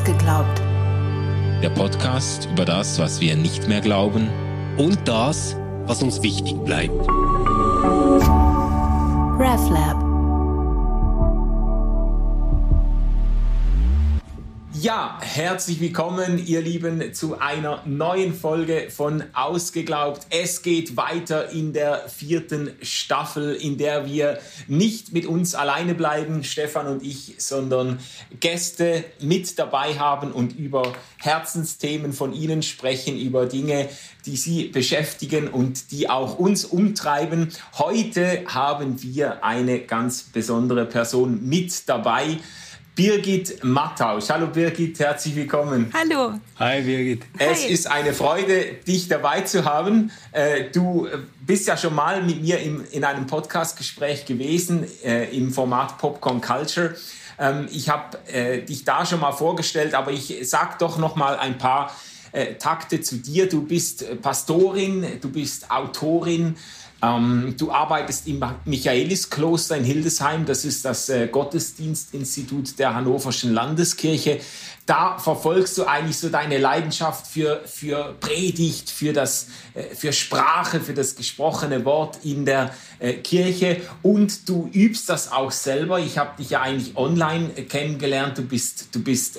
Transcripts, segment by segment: ausgeglaubt. Der Podcast über das, was wir nicht mehr glauben und das, was uns wichtig bleibt. RefLab. Ja, herzlich willkommen, ihr Lieben, zu einer neuen Folge von Ausgeglaubt. Es geht weiter in der 4. Staffel, in der wir nicht mit uns alleine bleiben, Stefan und ich, sondern Gäste mit dabei haben und über Herzensthemen von Ihnen sprechen, über Dinge, die Sie beschäftigen und die auch uns umtreiben. Heute haben wir eine ganz besondere Person mit dabei. Birgit Mattausch. Hallo Birgit, herzlich willkommen. Hallo. Hi Birgit. Es ist eine Freude, dich dabei zu haben. Du bist ja schon mal mit mir in einem Podcast-Gespräch gewesen, im Format Popcorn Culture. Ich habe dich da schon mal vorgestellt, aber ich sage doch noch mal ein paar Takte zu dir. Du bist Pastorin, du bist Autorin. Du arbeitest im Michaeliskloster in Hildesheim, das ist das Gottesdienstinstitut der Hannoverschen Landeskirche. Da verfolgst du eigentlich so deine Leidenschaft für Predigt, für Sprache, für das gesprochene Wort in der Kirche, und du übst das auch selber. Ich habe dich ja eigentlich online kennengelernt. Du bist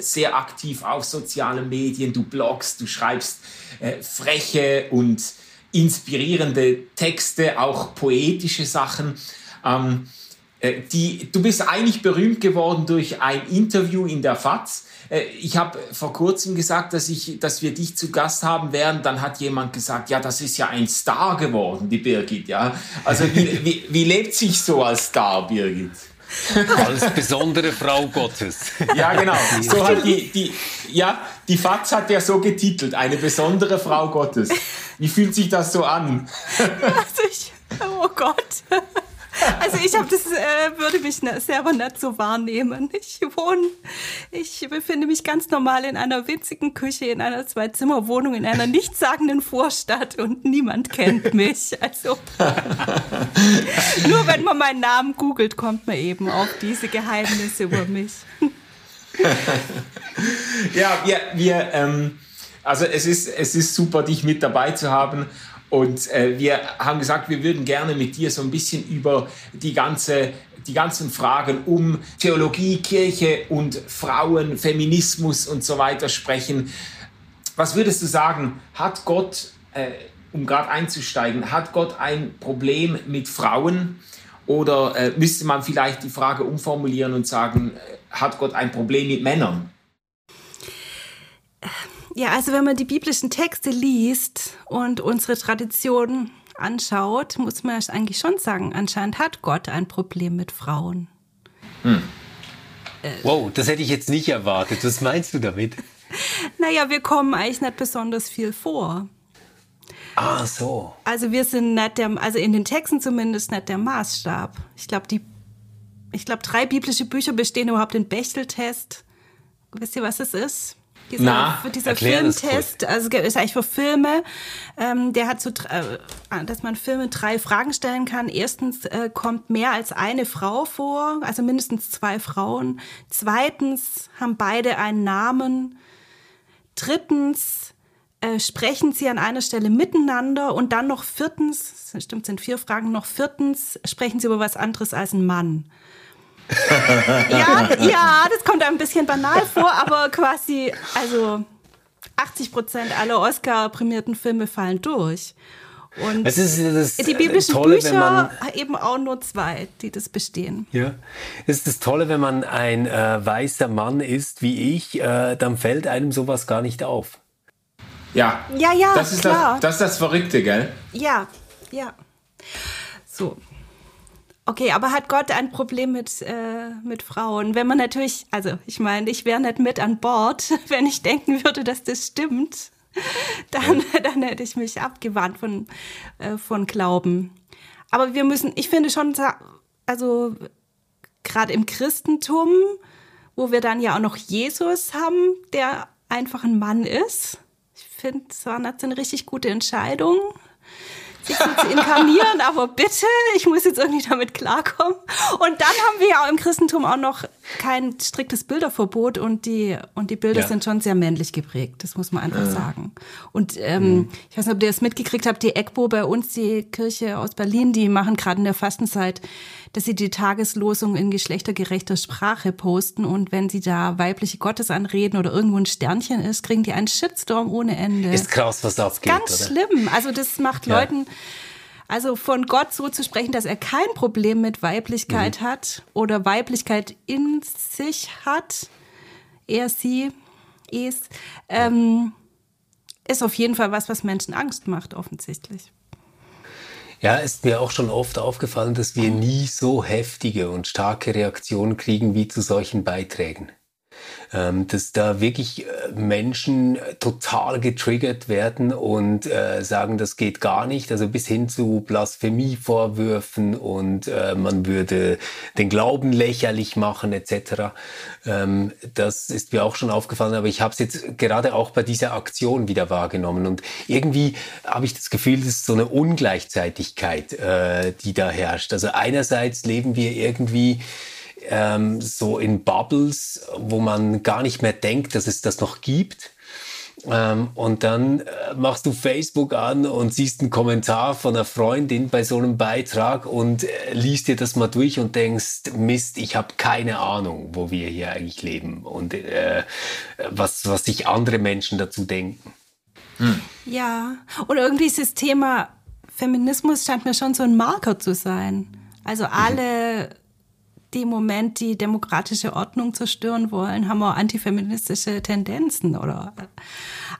sehr aktiv auf sozialen Medien, du bloggst, du schreibst freche und inspirierende Texte, auch poetische Sachen. Du bist eigentlich berühmt geworden durch ein Interview in der FAZ. Ich habe vor kurzem gesagt, dass wir dich zu Gast haben werden. Dann hat jemand gesagt, ja, das ist ja ein Star geworden, die Birgit. Ja? Also wie lebt sich so als Star, Birgit? Als besondere Frau Gottes. Ja, genau. So hat die FAZ hat ja so getitelt, eine besondere Frau Gottes. Wie fühlt sich das so an? Also ich habe das, würde mich selber nicht so wahrnehmen. Ich befinde mich ganz normal in einer winzigen Küche, in einer 2-Zimmer-Wohnung, in einer nichtssagenden Vorstadt, und niemand kennt mich. Also nur wenn man meinen Namen googelt, kommt man eben auf diese Geheimnisse über mich. Ja, also es ist super, dich mit dabei zu haben. Und wir haben gesagt, wir würden gerne mit dir so ein bisschen über die ganzen Fragen um Theologie, Kirche und Frauen, Feminismus und so weiter sprechen. Was würdest du sagen, hat Gott, um gerade einzusteigen, hat Gott ein Problem mit Frauen? Oder müsste man vielleicht die Frage umformulieren und sagen, hat Gott ein Problem mit Männern? Ja, also wenn man die biblischen Texte liest und unsere Tradition anschaut, muss man eigentlich schon sagen, anscheinend hat Gott ein Problem mit Frauen. Hm. Wow, das hätte ich jetzt nicht erwartet. Was meinst du damit? Naja, wir kommen eigentlich nicht besonders viel vor. Ah, so. Also wir sind nicht also in den Texten zumindest nicht der Maßstab. Ich glaube, 3 biblische Bücher bestehen überhaupt in Bechdel-Test. Wisst ihr, was es ist? Dieser Filmtest, also ist eigentlich für Filme, der hat so, dass man Filmen 3 Fragen stellen kann. Erstens, kommt mehr als eine Frau vor, also mindestens 2 Frauen. Zweitens, haben beide einen Namen. Drittens, sprechen sie an einer Stelle miteinander, und dann noch viertens, stimmt, sind 4 Fragen, noch viertens, sprechen sie über was anderes als ein Mann. Ja, das kommt ein bisschen banal vor, aber quasi, also 80% aller Oscar-prämierten Filme fallen durch. Und das ist das die biblischen Tolle, Bücher, wenn man, eben auch nur 2, die das bestehen. Ja, es ist das Tolle, wenn man ein weißer Mann ist wie ich, dann fällt einem sowas gar nicht auf. Ja, das ist klar. Das ist das Verrückte, gell? Ja. So. Okay, aber hat Gott ein Problem mit Frauen? Wenn man natürlich, also ich meine, ich wäre nicht mit an Bord, wenn ich denken würde, dass das stimmt, dann hätte ich mich abgewandt von Glauben. Aber ich finde schon, also gerade im Christentum, wo wir dann ja auch noch Jesus haben, der einfach ein Mann ist, ich finde, es war eine richtig gute Entscheidung. sich zu inkarnieren, aber bitte, ich muss jetzt irgendwie damit klarkommen. Und dann haben wir ja im Christentum auch noch kein striktes Bilderverbot und die Bilder sind schon sehr männlich geprägt, das muss man einfach sagen. Und ich weiß nicht, ob ihr das mitgekriegt habt, die ECBO bei uns, die Kirche aus Berlin, die machen gerade in der Fastenzeit, dass sie die Tageslosung in geschlechtergerechter Sprache posten und wenn sie da weibliche Gottesanreden oder irgendwo ein Sternchen ist, kriegen die einen Shitstorm ohne Ende. Ist krass, was da abgeht, oder? Ganz schlimm. Also das macht Leuten, also von Gott so zu sprechen, dass er kein Problem mit Weiblichkeit hat oder Weiblichkeit in sich hat, er, sie, es, ist auf jeden Fall was Menschen Angst macht, offensichtlich. Ja, ist mir auch schon oft aufgefallen, dass wir nie so heftige und starke Reaktionen kriegen wie zu solchen Beiträgen. Dass da wirklich Menschen total getriggert werden und sagen, das geht gar nicht, also bis hin zu Blasphemievorwürfen und man würde den Glauben lächerlich machen etc. Das ist mir auch schon aufgefallen, aber ich habe es jetzt gerade auch bei dieser Aktion wieder wahrgenommen und irgendwie habe ich das Gefühl, das ist so eine Ungleichzeitigkeit, die da herrscht. Also einerseits leben wir irgendwie so in Bubbles, wo man gar nicht mehr denkt, dass es das noch gibt. Und dann machst du Facebook an und siehst einen Kommentar von einer Freundin bei so einem Beitrag und liest dir das mal durch und denkst, Mist, ich habe keine Ahnung, wo wir hier eigentlich leben und was sich andere Menschen dazu denken. Ja, und irgendwie ist das Thema Feminismus scheint mir schon so ein Marker zu sein. Also alle die im Moment die demokratische Ordnung zerstören wollen, haben auch antifeministische Tendenzen. Oder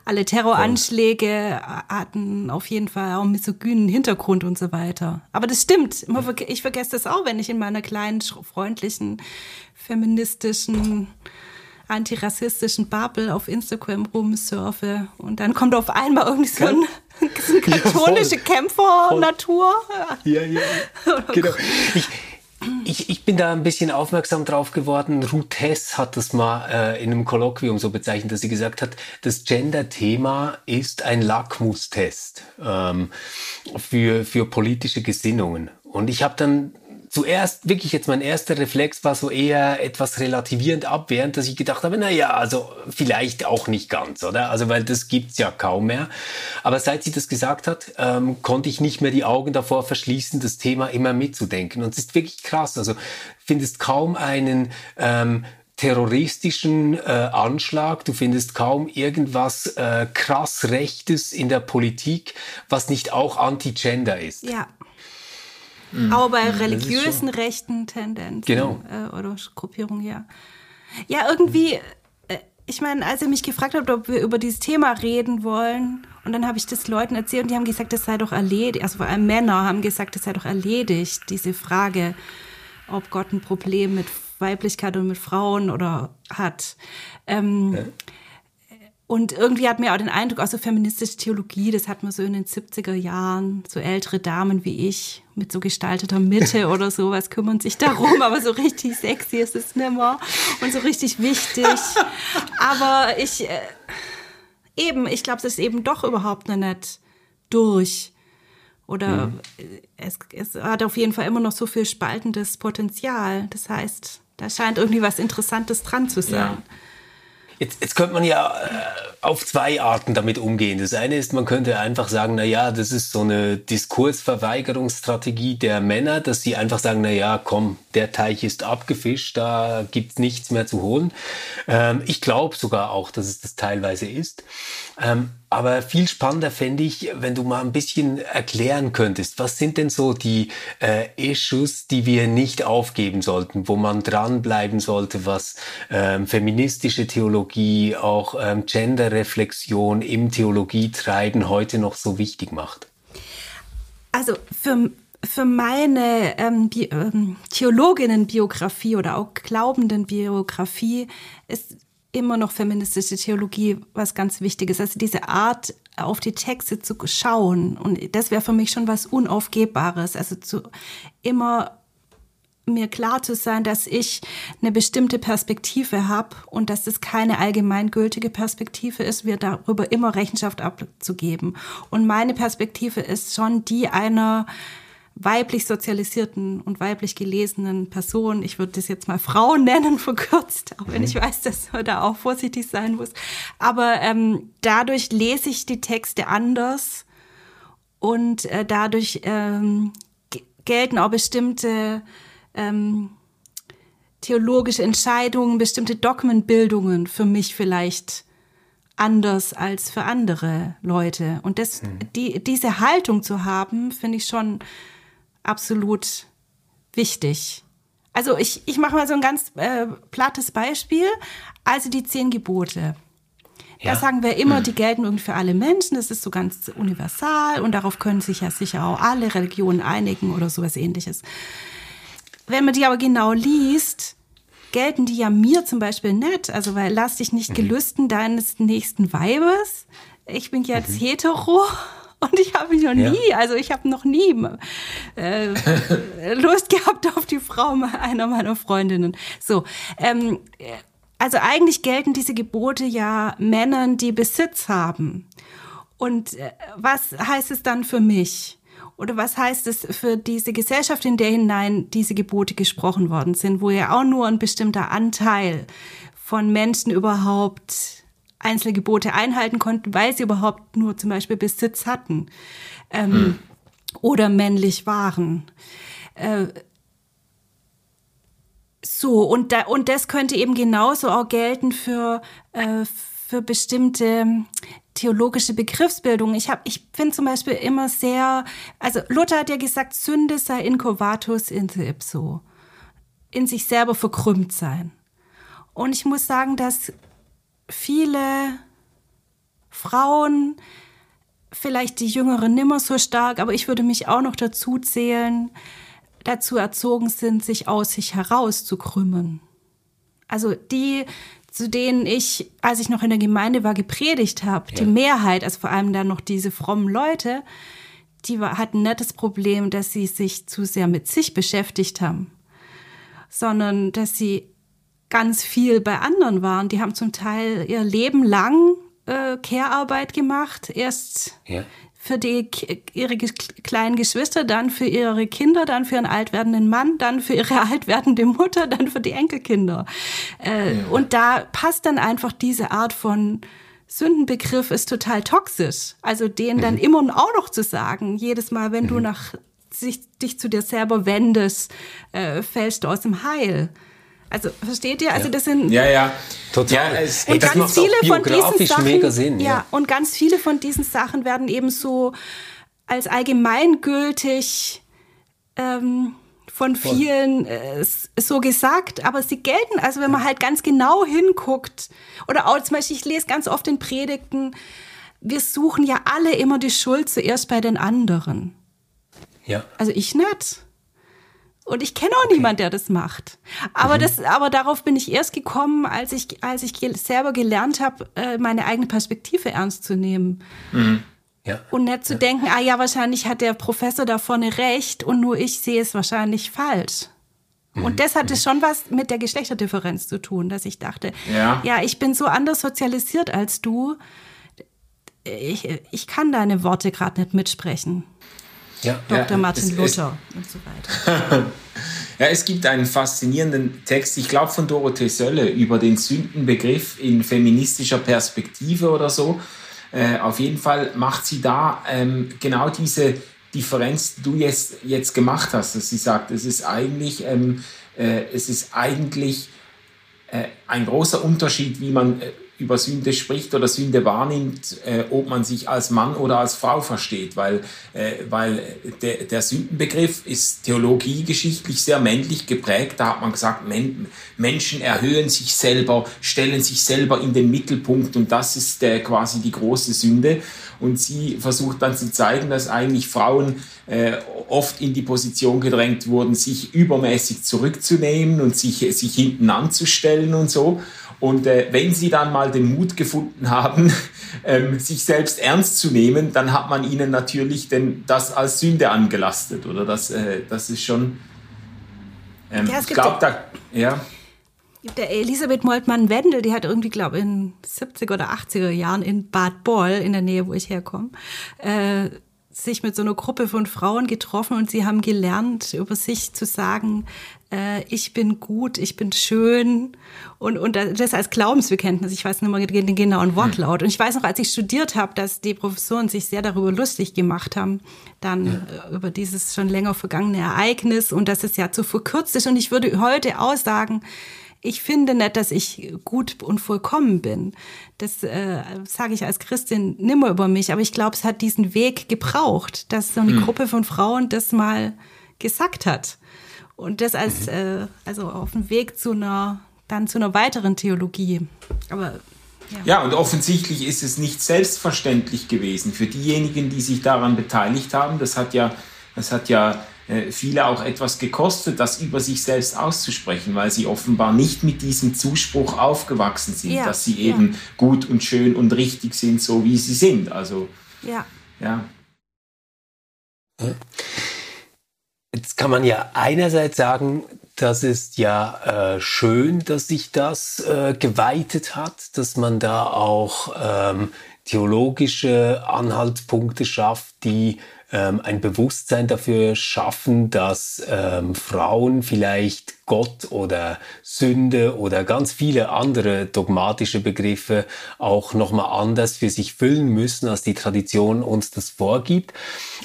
alle Terroranschläge hatten auf jeden Fall auch einen misogynen Hintergrund und so weiter. Aber das stimmt. Ich vergesse das auch, wenn ich in meiner kleinen, freundlichen, feministischen, antirassistischen Bubble auf Instagram rumsurfe. Und dann kommt auf einmal irgendwie so ein katholische Kämpfer-Natur. Ja. Genau. Ich bin da ein bisschen aufmerksam drauf geworden. Ruth Hess hat das mal in einem Kolloquium so bezeichnet, dass sie gesagt hat, das Gender-Thema ist ein Lackmustest für politische Gesinnungen. Und ich habe dann zuerst, wirklich jetzt mein erster Reflex war so eher etwas relativierend abwehrend, dass ich gedacht habe, naja, also vielleicht auch nicht ganz, oder? Also weil das gibt's ja kaum mehr. Aber seit sie das gesagt hat, konnte ich nicht mehr die Augen davor verschließen, das Thema immer mitzudenken. Und es ist wirklich krass. Also findest kaum einen terroristischen Anschlag. Du findest kaum irgendwas krass Rechtes in der Politik, was nicht auch Anti-Gender ist. Ja. Aber bei religiösen rechten Tendenzen oder Gruppierungen, Ja, irgendwie, ich meine, als ihr mich gefragt habt, ob wir über dieses Thema reden wollen, und dann habe ich das Leuten erzählt und die haben gesagt, das sei doch erledigt, also vor allem Männer haben gesagt, das sei doch erledigt, diese Frage, ob Gott ein Problem mit Weiblichkeit und mit Frauen oder hat. Und irgendwie hat mir auch den Eindruck, auch so feministische Theologie, das hat man so in den 70er Jahren, so ältere Damen wie ich mit so gestalteter Mitte oder sowas kümmern sich darum, aber so richtig sexy ist es nimmer und so richtig wichtig. Aber ich glaube, das ist eben doch überhaupt noch nicht durch. Oder es hat auf jeden Fall immer noch so viel spaltendes Potenzial. Das heißt, da scheint irgendwie was Interessantes dran zu sein. Ja. Jetzt könnte man ja auf zwei Arten damit umgehen. Das eine ist, man könnte einfach sagen, na ja, das ist so eine Diskursverweigerungsstrategie der Männer, dass sie einfach sagen, na ja, komm, der Teich ist abgefischt, da gibt's nichts mehr zu holen. Ich glaube sogar auch, dass es das teilweise ist. Aber viel spannender fände ich, wenn du mal ein bisschen erklären könntest, was sind denn so die Issues, die wir nicht aufgeben sollten, wo man dranbleiben sollte, was feministische Theologie, auch Genderreflexion im Theologietreiben heute noch so wichtig macht? Also für meine Theologinnenbiografie oder auch Glaubendenbiografie ist immer noch feministische Theologie was ganz Wichtiges. Also diese Art, auf die Texte zu schauen. Und das wäre für mich schon was Unaufgebbares. Also immer mir klar zu sein, dass ich eine bestimmte Perspektive habe und dass es keine allgemeingültige Perspektive ist, mir darüber immer Rechenschaft abzugeben. Und meine Perspektive ist schon die einer weiblich sozialisierten und weiblich gelesenen Person. Ich würde das jetzt mal Frau nennen, verkürzt, auch wenn ich weiß, dass man da auch vorsichtig sein muss. Aber dadurch lese ich die Texte anders und dadurch gelten auch bestimmte theologische Entscheidungen, bestimmte Dogmenbildungen für mich vielleicht anders als für andere Leute. Und das, diese Haltung zu haben, finde ich schon absolut wichtig. Also ich mache mal so ein ganz plattes Beispiel. Also die 10 Gebote. Ja. Da sagen wir immer, die gelten irgendwie für alle Menschen. Das ist so ganz universal und darauf können sich ja sicher auch alle Religionen einigen oder sowas Ähnliches. Wenn man die aber genau liest, gelten die ja mir zum Beispiel nicht. Also weil lass dich nicht gelüsten deines nächsten Weibes. Ich bin jetzt hetero und ich habe mich noch nie, also ich habe noch nie Lust gehabt auf die Frau einer meiner Freundinnen. So, also eigentlich gelten diese Gebote ja Männern, die Besitz haben. Und was heißt es dann für mich? Oder was heißt es für diese Gesellschaft, in der hinein diese Gebote gesprochen worden sind, wo ja auch nur ein bestimmter Anteil von Menschen überhaupt einzelne Gebote einhalten konnten, weil sie überhaupt nur zum Beispiel Besitz hatten oder männlich waren. Und das könnte eben genauso auch gelten für bestimmte theologische Begriffsbildung. Ich finde zum Beispiel immer sehr, also Luther hat ja gesagt, Sünde sei incovatus in se ipso, in sich selber verkrümmt sein. Und ich muss sagen, dass viele Frauen, vielleicht die Jüngeren nimmer so stark, aber ich würde mich auch noch dazu zählen, dazu erzogen sind, sich aus sich heraus zu krümmen. Also die, zu denen ich, als ich noch in der Gemeinde war, gepredigt habe, die Mehrheit, also vor allem dann noch diese frommen Leute, die hatten nicht das Problem, dass sie sich zu sehr mit sich beschäftigt haben, sondern dass sie ganz viel bei anderen waren. Die haben zum Teil ihr Leben lang Care-Arbeit gemacht, erst für ihre kleinen Geschwister, dann für ihre Kinder, dann für ihren alt werdenden Mann, dann für ihre alt werdende Mutter, dann für die Enkelkinder. Und da passt dann einfach diese Art von Sündenbegriff, ist total toxisch. Also denen dann immer und auch noch zu sagen, jedes Mal, wenn du dich zu dir selber wendest, fällst du aus dem Heil. Also, versteht ihr? Also, das sind. Ja, total. Ja, und das ganz viele von diesen Sachen. Mega Sinn, und ganz viele von diesen Sachen werden eben so als allgemeingültig von vielen so gesagt, aber sie gelten. Also, wenn man halt ganz genau hinguckt, oder auch zum Beispiel, ich lese ganz oft in Predigten, wir suchen ja alle immer die Schuld zuerst bei den anderen. Ja. Also, ich nicht. Und ich kenne auch niemanden, der das macht. Aber aber darauf bin ich erst gekommen, als ich selber gelernt habe, meine eigene Perspektive ernst zu nehmen. Mhm. Ja. Und nicht zu denken, wahrscheinlich hat der Professor da vorne recht und nur ich sehe es wahrscheinlich falsch. Und das hatte schon was mit der Geschlechterdifferenz zu tun, dass ich dachte, ich bin so anders sozialisiert als du. Ich kann deine Worte gerade nicht mitsprechen. Ja, Dr. Martin Luther und so weiter. Es gibt einen faszinierenden Text, ich glaube von Dorothee Sölle, über den Sündenbegriff in feministischer Perspektive oder so. Auf jeden Fall macht sie da genau diese Differenz, die du jetzt gemacht hast, dass sie sagt, es ist eigentlich ein großer Unterschied, wie man über Sünde spricht oder Sünde wahrnimmt, ob man sich als Mann oder als Frau versteht, weil der Sündenbegriff ist theologiegeschichtlich sehr männlich geprägt. Da hat man gesagt, Menschen erhöhen sich selber, stellen sich selber in den Mittelpunkt und das ist quasi die große Sünde. Und sie versucht dann zu zeigen, dass eigentlich Frauen oft in die Position gedrängt wurden, sich übermäßig zurückzunehmen und sich hinten anzustellen und so. Und wenn sie dann mal den Mut gefunden haben, sich selbst ernst zu nehmen, dann hat man ihnen natürlich das als Sünde angelastet. Oder das ist schon Ja, es gibt, der Elisabeth Moltmann-Wendel, die hat irgendwie, glaube ich, in 70er oder 80er Jahren in Bad Boll, in der Nähe, wo ich herkomme, sich mit so einer Gruppe von Frauen getroffen und sie haben gelernt, über sich zu sagen, ich bin gut, ich bin schön und das als Glaubensbekenntnis. Ich weiß nicht mehr den genauen Wortlaut. Und ich weiß noch, als ich studiert habe, dass die Professoren sich sehr darüber lustig gemacht haben, dann über dieses schon länger vergangene Ereignis und dass es ja zu verkürzt ist. Und ich würde heute aussagen, ich finde nicht, dass ich gut und vollkommen bin. Das sage ich als Christin nimmer über mich. Aber ich glaube, es hat diesen Weg gebraucht, dass so eine Gruppe von Frauen das mal gesagt hat. Und das als also auf dem Weg zu einer, dann zu einer weiteren Theologie. Aber ja, und offensichtlich ist es nicht selbstverständlich gewesen für diejenigen, die sich daran beteiligt haben. Das hat ja viele auch etwas gekostet, das über sich selbst auszusprechen, weil sie offenbar nicht mit diesem Zuspruch aufgewachsen sind, dass sie eben gut und schön und richtig sind, so wie sie sind. Also, Jetzt kann man ja einerseits sagen, das ist ja schön, dass sich das geweitet hat, dass man da auch theologische Anhaltspunkte schafft, die ein Bewusstsein dafür schaffen, dass Frauen vielleicht Gott oder Sünde oder ganz viele andere dogmatische Begriffe auch nochmal anders für sich füllen müssen, als die Tradition uns das vorgibt.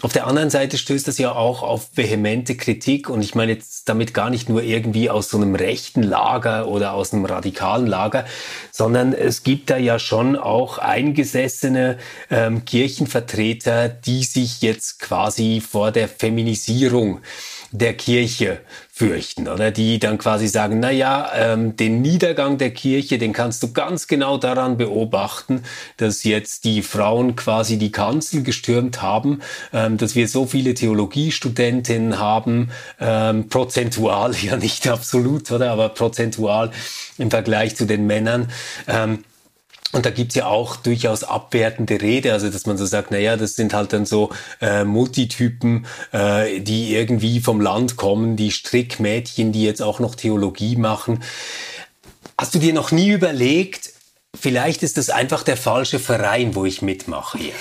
Auf der anderen Seite stößt das ja auch auf vehemente Kritik und ich meine jetzt damit gar nicht nur irgendwie aus so einem rechten Lager oder aus einem radikalen Lager, sondern es gibt da ja schon auch eingesessene Kirchenvertreter, die sich jetzt quasi vor der Feminisierung der Kirche fürchten, oder? Die dann quasi sagen, den Niedergang der Kirche, den kannst du ganz genau daran beobachten, dass jetzt die Frauen quasi die Kanzel gestürmt haben, dass wir so viele Theologiestudentinnen haben, prozentual, ja nicht absolut, oder? Aber prozentual im Vergleich zu den Männern. Und da gibt's ja auch durchaus abwertende Rede, also dass man so sagt, das sind halt dann so Multitypen, die irgendwie vom Land kommen, die Strickmädchen, die jetzt auch noch Theologie machen. Hast du dir noch nie überlegt, vielleicht ist das einfach der falsche Verein, wo ich mitmache hier?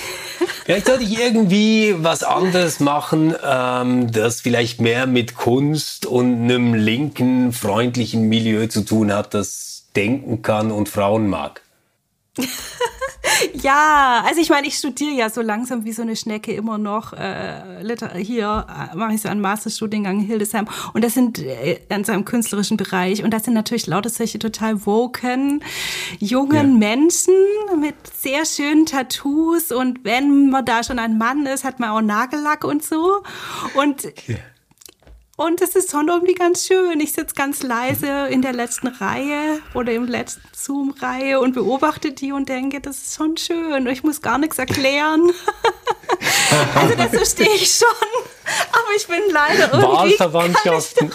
Vielleicht sollte ich irgendwie was anderes machen, das vielleicht mehr mit Kunst und einem linken, freundlichen Milieu zu tun hat, das denken kann und Frauen mag. Ja, also ich meine, ich studiere ja so langsam wie so eine Schnecke immer noch. Hier mache ich so einen Masterstudiengang in Hildesheim und das sind an so einem künstlerischen Bereich und das sind natürlich lauter solche total woken, jungen Menschen mit sehr schönen Tattoos und wenn man da schon ein Mann ist, hat man auch Nagellack und so und... Und es ist schon irgendwie ganz schön. Ich sitze ganz leise in der letzten Reihe oder im letzten Zoom-Reihe und beobachte die und denke, das ist schon schön. Ich muss gar nichts erklären. Also dazu stehe ich schon. Aber ich bin leider irgendwie... Wahlverwandtschaften.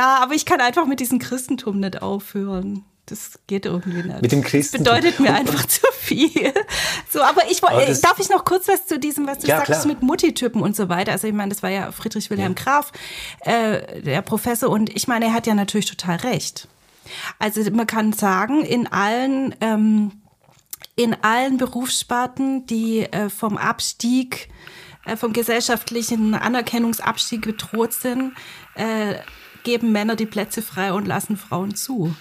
Aber ich kann einfach mit diesem Christentum nicht aufhören. Das geht irgendwie nicht. Mit dem Christen. Das bedeutet mir einfach zu viel. So, aber darf ich noch kurz was zu diesem, was du sagst, mit Multitypen und so weiter? Also ich meine, das war ja Friedrich Wilhelm Graf, der Professor. Und ich meine, er hat ja natürlich total recht. Also man kann sagen, in allen Berufssparten, die vom gesellschaftlichen Anerkennungsabstieg bedroht sind, geben Männer die Plätze frei und lassen Frauen zu.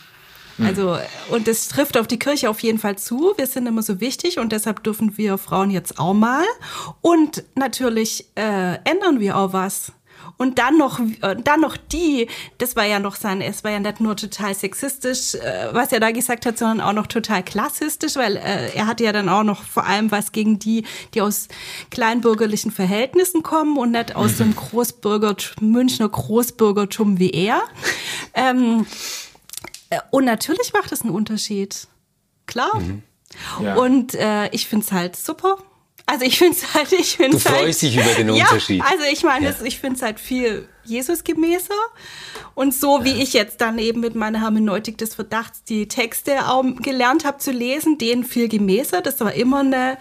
Also, und das trifft auf die Kirche auf jeden Fall zu. Wir sind immer so wichtig und deshalb dürfen wir Frauen jetzt auch mal. Und natürlich ändern wir auch was. Und dann noch es war ja nicht nur total sexistisch, was er da gesagt hat, sondern auch noch total klassistisch, weil er hatte ja dann auch noch vor allem was gegen die, die aus kleinbürgerlichen Verhältnissen kommen und nicht aus dem Münchner Großbürgertum wie er. Und natürlich macht es einen Unterschied, klar. Und ich finde es halt super. Also du freust dich über den Unterschied. Ja, also ich meine, ich finde es halt viel Jesusgemäßer. Und so wie ich jetzt dann eben mit meiner Hermeneutik des Verdachts die Texte gelernt habe zu lesen, denen viel gemäßer. Das war immer eine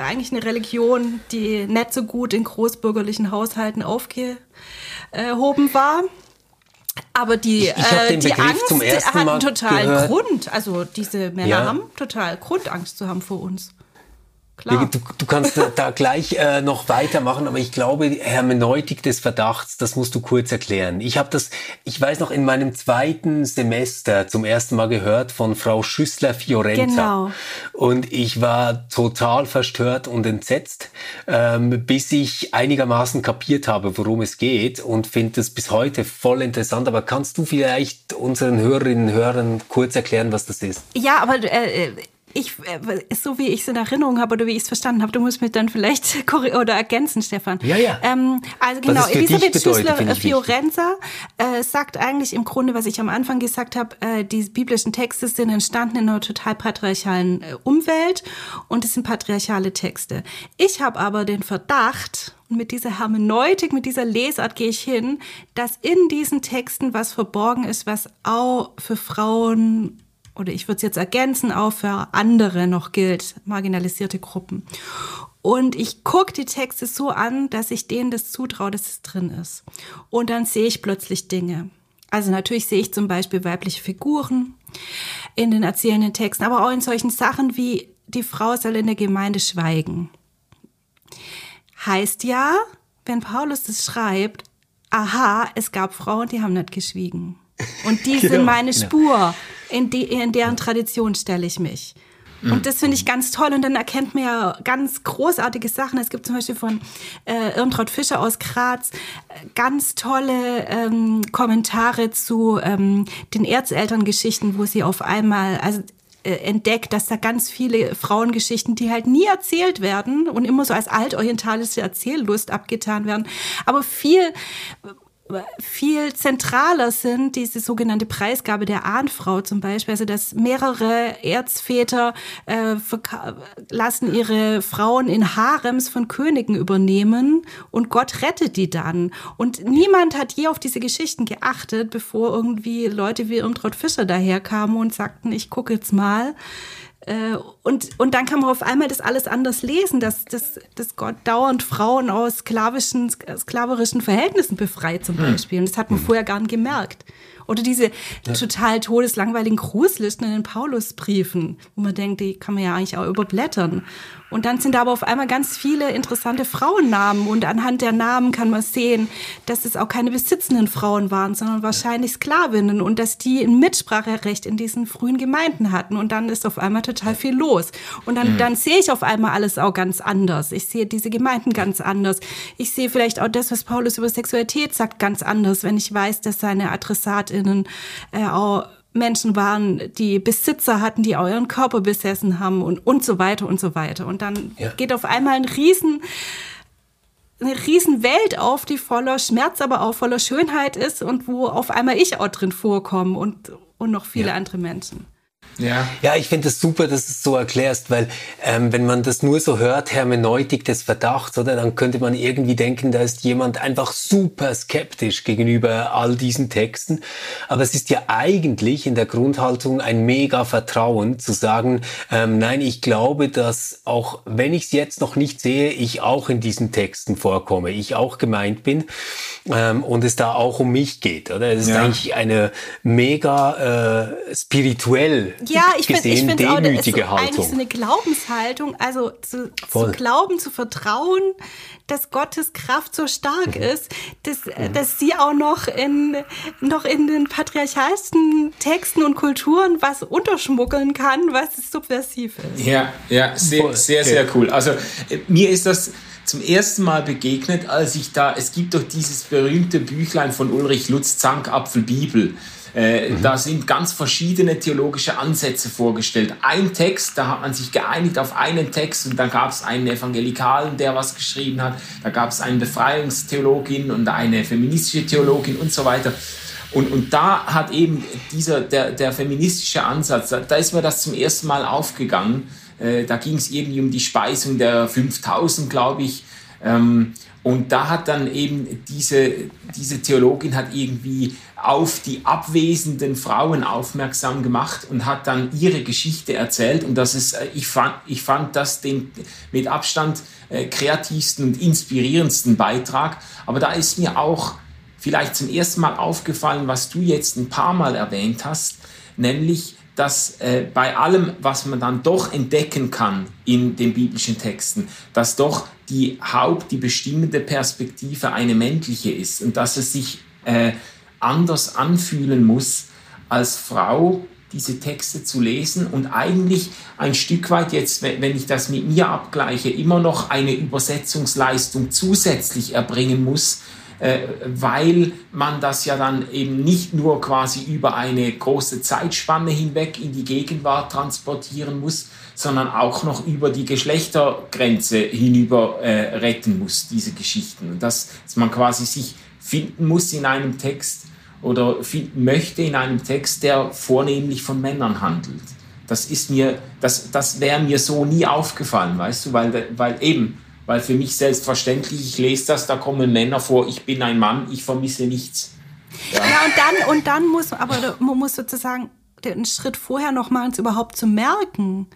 eigentlich eine Religion, die nicht so gut in großbürgerlichen Haushalten aufgehoben war. Aber die Angst zum ersten Mal hat einen totalen Grund. Also diese Männer haben total Grund, Angst zu haben vor uns. Klar. Du kannst da gleich noch weitermachen, aber ich glaube, Hermeneutik des Verdachts, das musst du kurz erklären. Ich weiß noch, in meinem zweiten Semester zum ersten Mal gehört von Frau Schüßler-Fiorenza. Genau. Und ich war total verstört und entsetzt, bis ich einigermaßen kapiert habe, worum es geht, und finde es bis heute voll interessant. Aber kannst du vielleicht unseren Hörerinnen und Hörern kurz erklären, was das ist? Ja, aber... so wie ich es in Erinnerung habe oder wie ich es verstanden habe, du musst mich dann vielleicht ergänzen, Stefan. Ja. Also genau, Elisabeth Schüßler-Fiorenza sagt eigentlich im Grunde, was ich am Anfang gesagt habe, die biblischen Texte sind entstanden in einer total patriarchalen Umwelt und es sind patriarchale Texte. Ich habe aber den Verdacht, und mit dieser Hermeneutik, mit dieser Lesart gehe ich hin, dass in diesen Texten was verborgen ist, was auch für Frauen, oder ich würde es jetzt ergänzen, auch für andere noch gilt, marginalisierte Gruppen. Und ich gucke die Texte so an, dass ich denen das zutraue, dass es drin ist. Und dann sehe ich plötzlich Dinge. Also natürlich sehe ich zum Beispiel weibliche Figuren in den erzählenden Texten, aber auch in solchen Sachen wie, die Frau soll in der Gemeinde schweigen. Heißt ja, wenn Paulus das schreibt, aha, es gab Frauen, die haben nicht geschwiegen. Und die sind meine Spur, in deren Tradition stelle ich mich. Und das finde ich ganz toll. Und dann erkennt man ja ganz großartige Sachen. Es gibt zum Beispiel von Irmtraud Fischer aus Graz ganz tolle Kommentare zu den Erzelterngeschichten, wo sie auf einmal entdeckt, dass da ganz viele Frauengeschichten, die halt nie erzählt werden und immer so als altorientalische Erzähllust abgetan werden, aber viel zentraler sind diese sogenannte Preisgabe der Ahnfrau zum Beispiel, also dass mehrere Erzväter lassen ihre Frauen in Harems von Königen übernehmen und Gott rettet die dann. Und niemand hat je auf diese Geschichten geachtet, bevor irgendwie Leute wie Irmtraud Fischer daherkamen und sagten, ich gucke jetzt mal. Und dann kann man auf einmal das alles anders lesen, dass Gott dauernd Frauen aus sklaverischen Verhältnissen befreit zum Beispiel. Und das hat man vorher gar nicht gemerkt. Oder diese total todeslangweiligen Grußlisten in den Paulusbriefen, wo man denkt, die kann man ja eigentlich auch überblättern. Und dann sind da aber auf einmal ganz viele interessante Frauennamen. Und anhand der Namen kann man sehen, dass es auch keine besitzenden Frauen waren, sondern wahrscheinlich Sklavinnen. Und dass die ein Mitspracherecht in diesen frühen Gemeinden hatten. Und dann ist auf einmal total viel los. Und dann sehe ich auf einmal alles auch ganz anders. Ich sehe diese Gemeinden ganz anders. Ich sehe vielleicht auch das, was Paulus über Sexualität sagt, ganz anders, wenn ich weiß, dass seine AdressatInnen auch Menschen waren, die Besitzer hatten, die auch ihren Körper besessen haben und so weiter und so weiter. Und dann geht auf einmal eine riesen Welt auf, die voller Schmerz, aber auch voller Schönheit ist und wo auf einmal ich auch drin vorkomme und noch viele andere Menschen. Ja, ich finde es super, dass du es so erklärst, weil wenn man das nur so hört, Hermeneutik des Verdachts, oder, dann könnte man irgendwie denken, da ist jemand einfach super skeptisch gegenüber all diesen Texten. Aber es ist ja eigentlich in der Grundhaltung ein mega Vertrauen zu sagen, nein, ich glaube, dass auch wenn ich es jetzt noch nicht sehe, ich auch in diesen Texten vorkomme, ich auch gemeint bin und es da auch um mich geht, oder? Es ist eigentlich eine mega spirituell ich finde auch, das ist eigentlich so eine Glaubenshaltung, also zu glauben, zu vertrauen, dass Gottes Kraft so stark ist, dass sie auch noch in den patriarchalsten Texten und Kulturen was unterschmuggeln kann, was subversiv ist. Ja, sehr, sehr, sehr cool. Also mir ist das zum ersten Mal begegnet, es gibt doch dieses berühmte Büchlein von Ulrich Lutz, Zankapfel Bibel. Da sind ganz verschiedene theologische Ansätze vorgestellt. Ein Text, da hat man sich geeinigt auf einen Text und da gab es einen Evangelikalen, der was geschrieben hat, da gab es eine Befreiungstheologin und eine feministische Theologin und so weiter. Und da hat eben der feministische Ansatz, da ist mir das zum ersten Mal aufgegangen, da ging es irgendwie um die Speisung der 5000, glaube ich, Und da hat dann eben diese Theologin hat irgendwie auf die abwesenden Frauen aufmerksam gemacht und hat dann ihre Geschichte erzählt. Und das ist, ich fand das den mit Abstand kreativsten und inspirierendsten Beitrag. Aber da ist mir auch vielleicht zum ersten Mal aufgefallen, was du jetzt ein paar Mal erwähnt hast, nämlich, dass bei allem, was man dann doch entdecken kann in den biblischen Texten, dass doch die bestimmende Perspektive eine männliche ist und dass es sich anders anfühlen muss, als Frau diese Texte zu lesen und eigentlich ein Stück weit jetzt, wenn ich das mit mir abgleiche, immer noch eine Übersetzungsleistung zusätzlich erbringen muss, weil man das ja dann eben nicht nur quasi über eine große Zeitspanne hinweg in die Gegenwart transportieren muss, sondern auch noch über die Geschlechtergrenze hinüber retten muss, diese Geschichten. Und dass man quasi sich finden muss in einem Text oder finden möchte in einem Text, der vornehmlich von Männern handelt. Das wäre mir so nie aufgefallen, weißt du, weil für mich selbstverständlich, ich lese das, da kommen Männer vor, ich bin ein Mann, ich vermisse nichts. Ja, und dann muss man sozusagen den Schritt vorher noch machen, es überhaupt zu merken,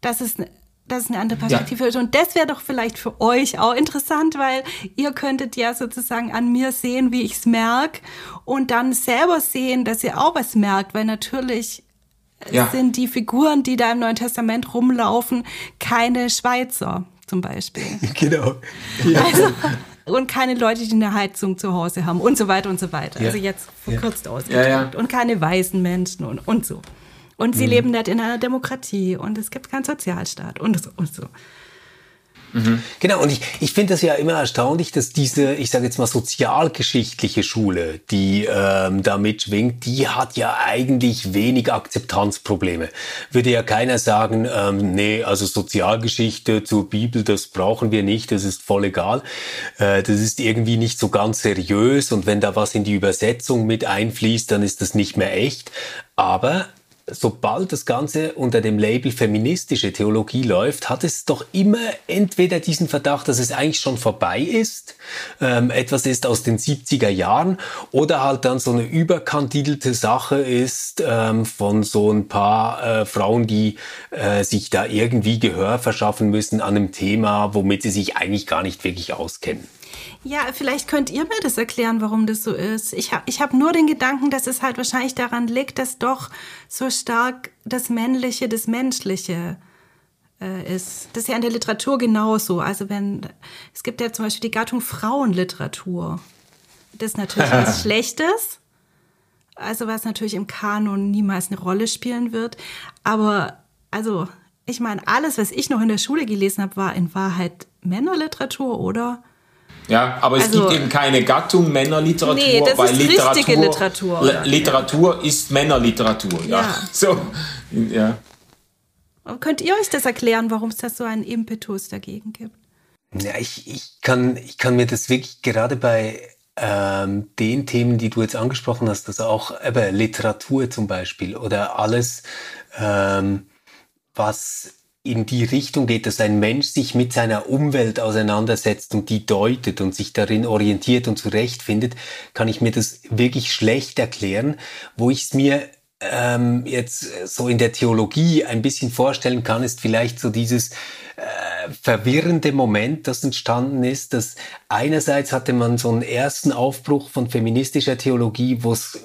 dass es eine andere Perspektive ist. Und das wäre doch vielleicht für euch auch interessant, weil ihr könntet ja sozusagen an mir sehen, wie ich es merke und dann selber sehen, dass ihr auch was merkt, weil natürlich sind die Figuren, die da im Neuen Testament rumlaufen, keine Schweizer zum Beispiel. Genau. Ja. Also, und keine Leute, die eine Heizung zu Hause haben und so weiter und so weiter. Ja. Also jetzt verkürzt ausgedrückt. Ja. Und keine weißen Menschen und so. Und sie leben nicht in einer Demokratie und es gibt keinen Sozialstaat und so. Mhm. Genau, und ich finde es ja immer erstaunlich, dass diese, ich sage jetzt mal, sozialgeschichtliche Schule, die da mitschwingt, die hat ja eigentlich wenig Akzeptanzprobleme. Würde ja keiner sagen, nee, also Sozialgeschichte zur Bibel, das brauchen wir nicht, das ist voll egal. Das ist irgendwie nicht so ganz seriös und wenn da was in die Übersetzung mit einfließt, dann ist das nicht mehr echt. Aber sobald das Ganze unter dem Label feministische Theologie läuft, hat es doch immer entweder diesen Verdacht, dass es eigentlich schon vorbei ist, etwas ist aus den 70er Jahren oder halt dann so eine überkandidelte Sache ist von so ein paar Frauen, die sich da irgendwie Gehör verschaffen müssen an einem Thema, womit sie sich eigentlich gar nicht wirklich auskennen. Ja, vielleicht könnt ihr mir das erklären, warum das so ist. Ich hab nur den Gedanken, dass es halt wahrscheinlich daran liegt, dass doch so stark das Männliche das Menschliche ist. Das ist ja in der Literatur genauso. Also es gibt ja zum Beispiel die Gattung Frauenliteratur. Das ist natürlich was Schlechtes, also was natürlich im Kanon niemals eine Rolle spielen wird. Aber also, ich meine, alles, was ich noch in der Schule gelesen habe, war in Wahrheit Männerliteratur, oder? Ja, aber es gibt eben keine Gattung Männerliteratur, nee, das weil ist richtige Literatur. Literatur ist Männerliteratur, ja. So, ja. Könnt ihr euch das erklären, warum es da so einen Impetus dagegen gibt? Ja, ich kann mir das wirklich gerade bei den Themen, die du jetzt angesprochen hast, also auch Literatur zum Beispiel oder alles, was in die Richtung geht, dass ein Mensch sich mit seiner Umwelt auseinandersetzt und die deutet und sich darin orientiert und zurechtfindet, kann ich mir das wirklich schlecht erklären, wo ich es mir jetzt so in der Theologie ein bisschen vorstellen kann, ist vielleicht so dieses verwirrende Moment, das entstanden ist, dass einerseits hatte man so einen ersten Aufbruch von feministischer Theologie, wo es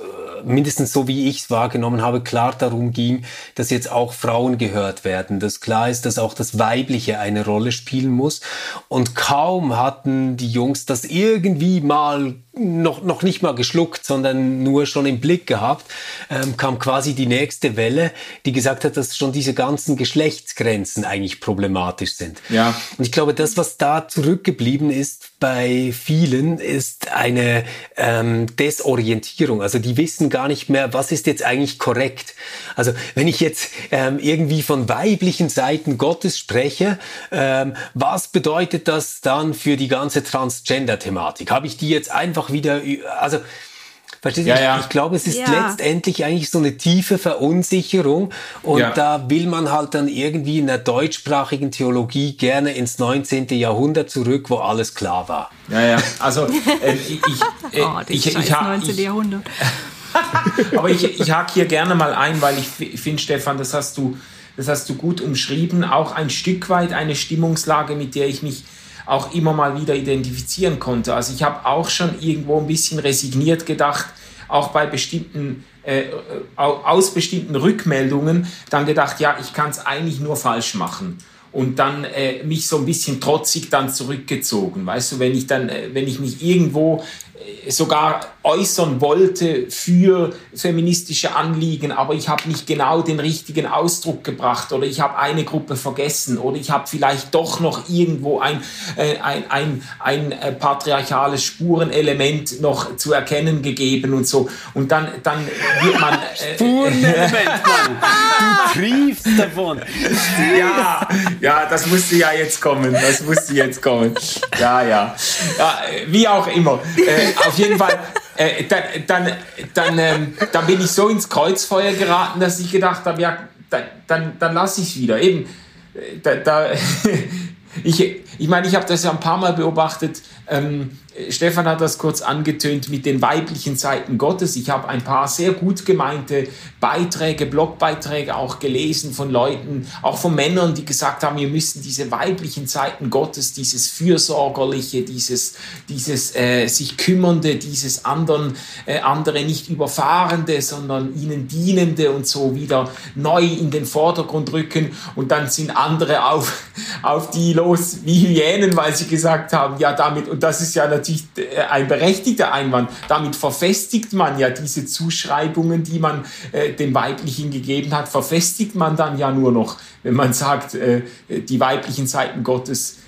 mindestens so, wie ich es wahrgenommen habe, klar darum ging, dass jetzt auch Frauen gehört werden, dass klar ist, dass auch das Weibliche eine Rolle spielen muss. Und kaum hatten die Jungs das irgendwie mal noch nicht mal geschluckt, sondern nur schon im Blick gehabt, kam quasi die nächste Welle, die gesagt hat, dass schon diese ganzen Geschlechtsgrenzen eigentlich problematisch sind. Ja. Und ich glaube, das, was da zurückgeblieben ist bei vielen, ist eine Desorientierung. Also die wissen gar nicht mehr, was ist jetzt eigentlich korrekt. Also wenn ich jetzt irgendwie von weiblichen Seiten Gottes spreche, was bedeutet das dann für die ganze Transgender-Thematik? Habe ich die jetzt einfach wieder, also Verstehst du? Ja. Ich glaube, es ist letztendlich eigentlich so eine tiefe Verunsicherung und da will man halt dann irgendwie in der deutschsprachigen Theologie gerne ins 19. Jahrhundert zurück, wo alles klar war. Also ich 19. Jahrhundert. Aber ich hake hier gerne mal ein, weil ich finde, Stefan, das hast du gut umschrieben. Auch ein Stück weit eine Stimmungslage, mit der ich mich auch immer mal wieder identifizieren konnte. Also ich habe auch schon irgendwo ein bisschen resigniert gedacht, auch bei bestimmten, aus bestimmten Rückmeldungen, dann gedacht, ja, ich kann es eigentlich nur falsch machen. Und dann mich so ein bisschen trotzig dann zurückgezogen. Weißt du, wenn ich mich irgendwo sogar äußern wollte für feministische Anliegen, aber ich habe nicht genau den richtigen Ausdruck gebracht oder ich habe eine Gruppe vergessen oder ich habe vielleicht doch noch irgendwo ein patriarchales Spurenelement noch zu erkennen gegeben und so. Und dann wird man... Spurenelement, du triefst davon. Ja, das musste ja jetzt kommen. Ja, wie auch immer. Auf jeden Fall, dann bin ich so ins Kreuzfeuer geraten, dass ich gedacht habe, ja, dann lasse ich es wieder. Eben, ich meine, ich habe das ja ein paar Mal beobachtet. Stefan hat das kurz angetönt mit den weiblichen Seiten Gottes. Ich habe ein paar sehr gut gemeinte Beiträge, Blogbeiträge auch gelesen von Leuten, auch von Männern, die gesagt haben, wir müssen diese weiblichen Seiten Gottes, dieses Fürsorgerliche, dieses sich Kümmernde, dieses andere nicht Überfahrende, sondern ihnen Dienende und so wieder neu in den Vordergrund rücken. Und dann sind andere auf die los wie Hyänen, weil sie gesagt haben, ja damit, und das ist ja natürlich ein berechtigter Einwand. Damit verfestigt man ja diese Zuschreibungen, die man dem Weiblichen gegeben hat, verfestigt man dann ja nur noch, wenn man sagt, die weiblichen Seiten Gottes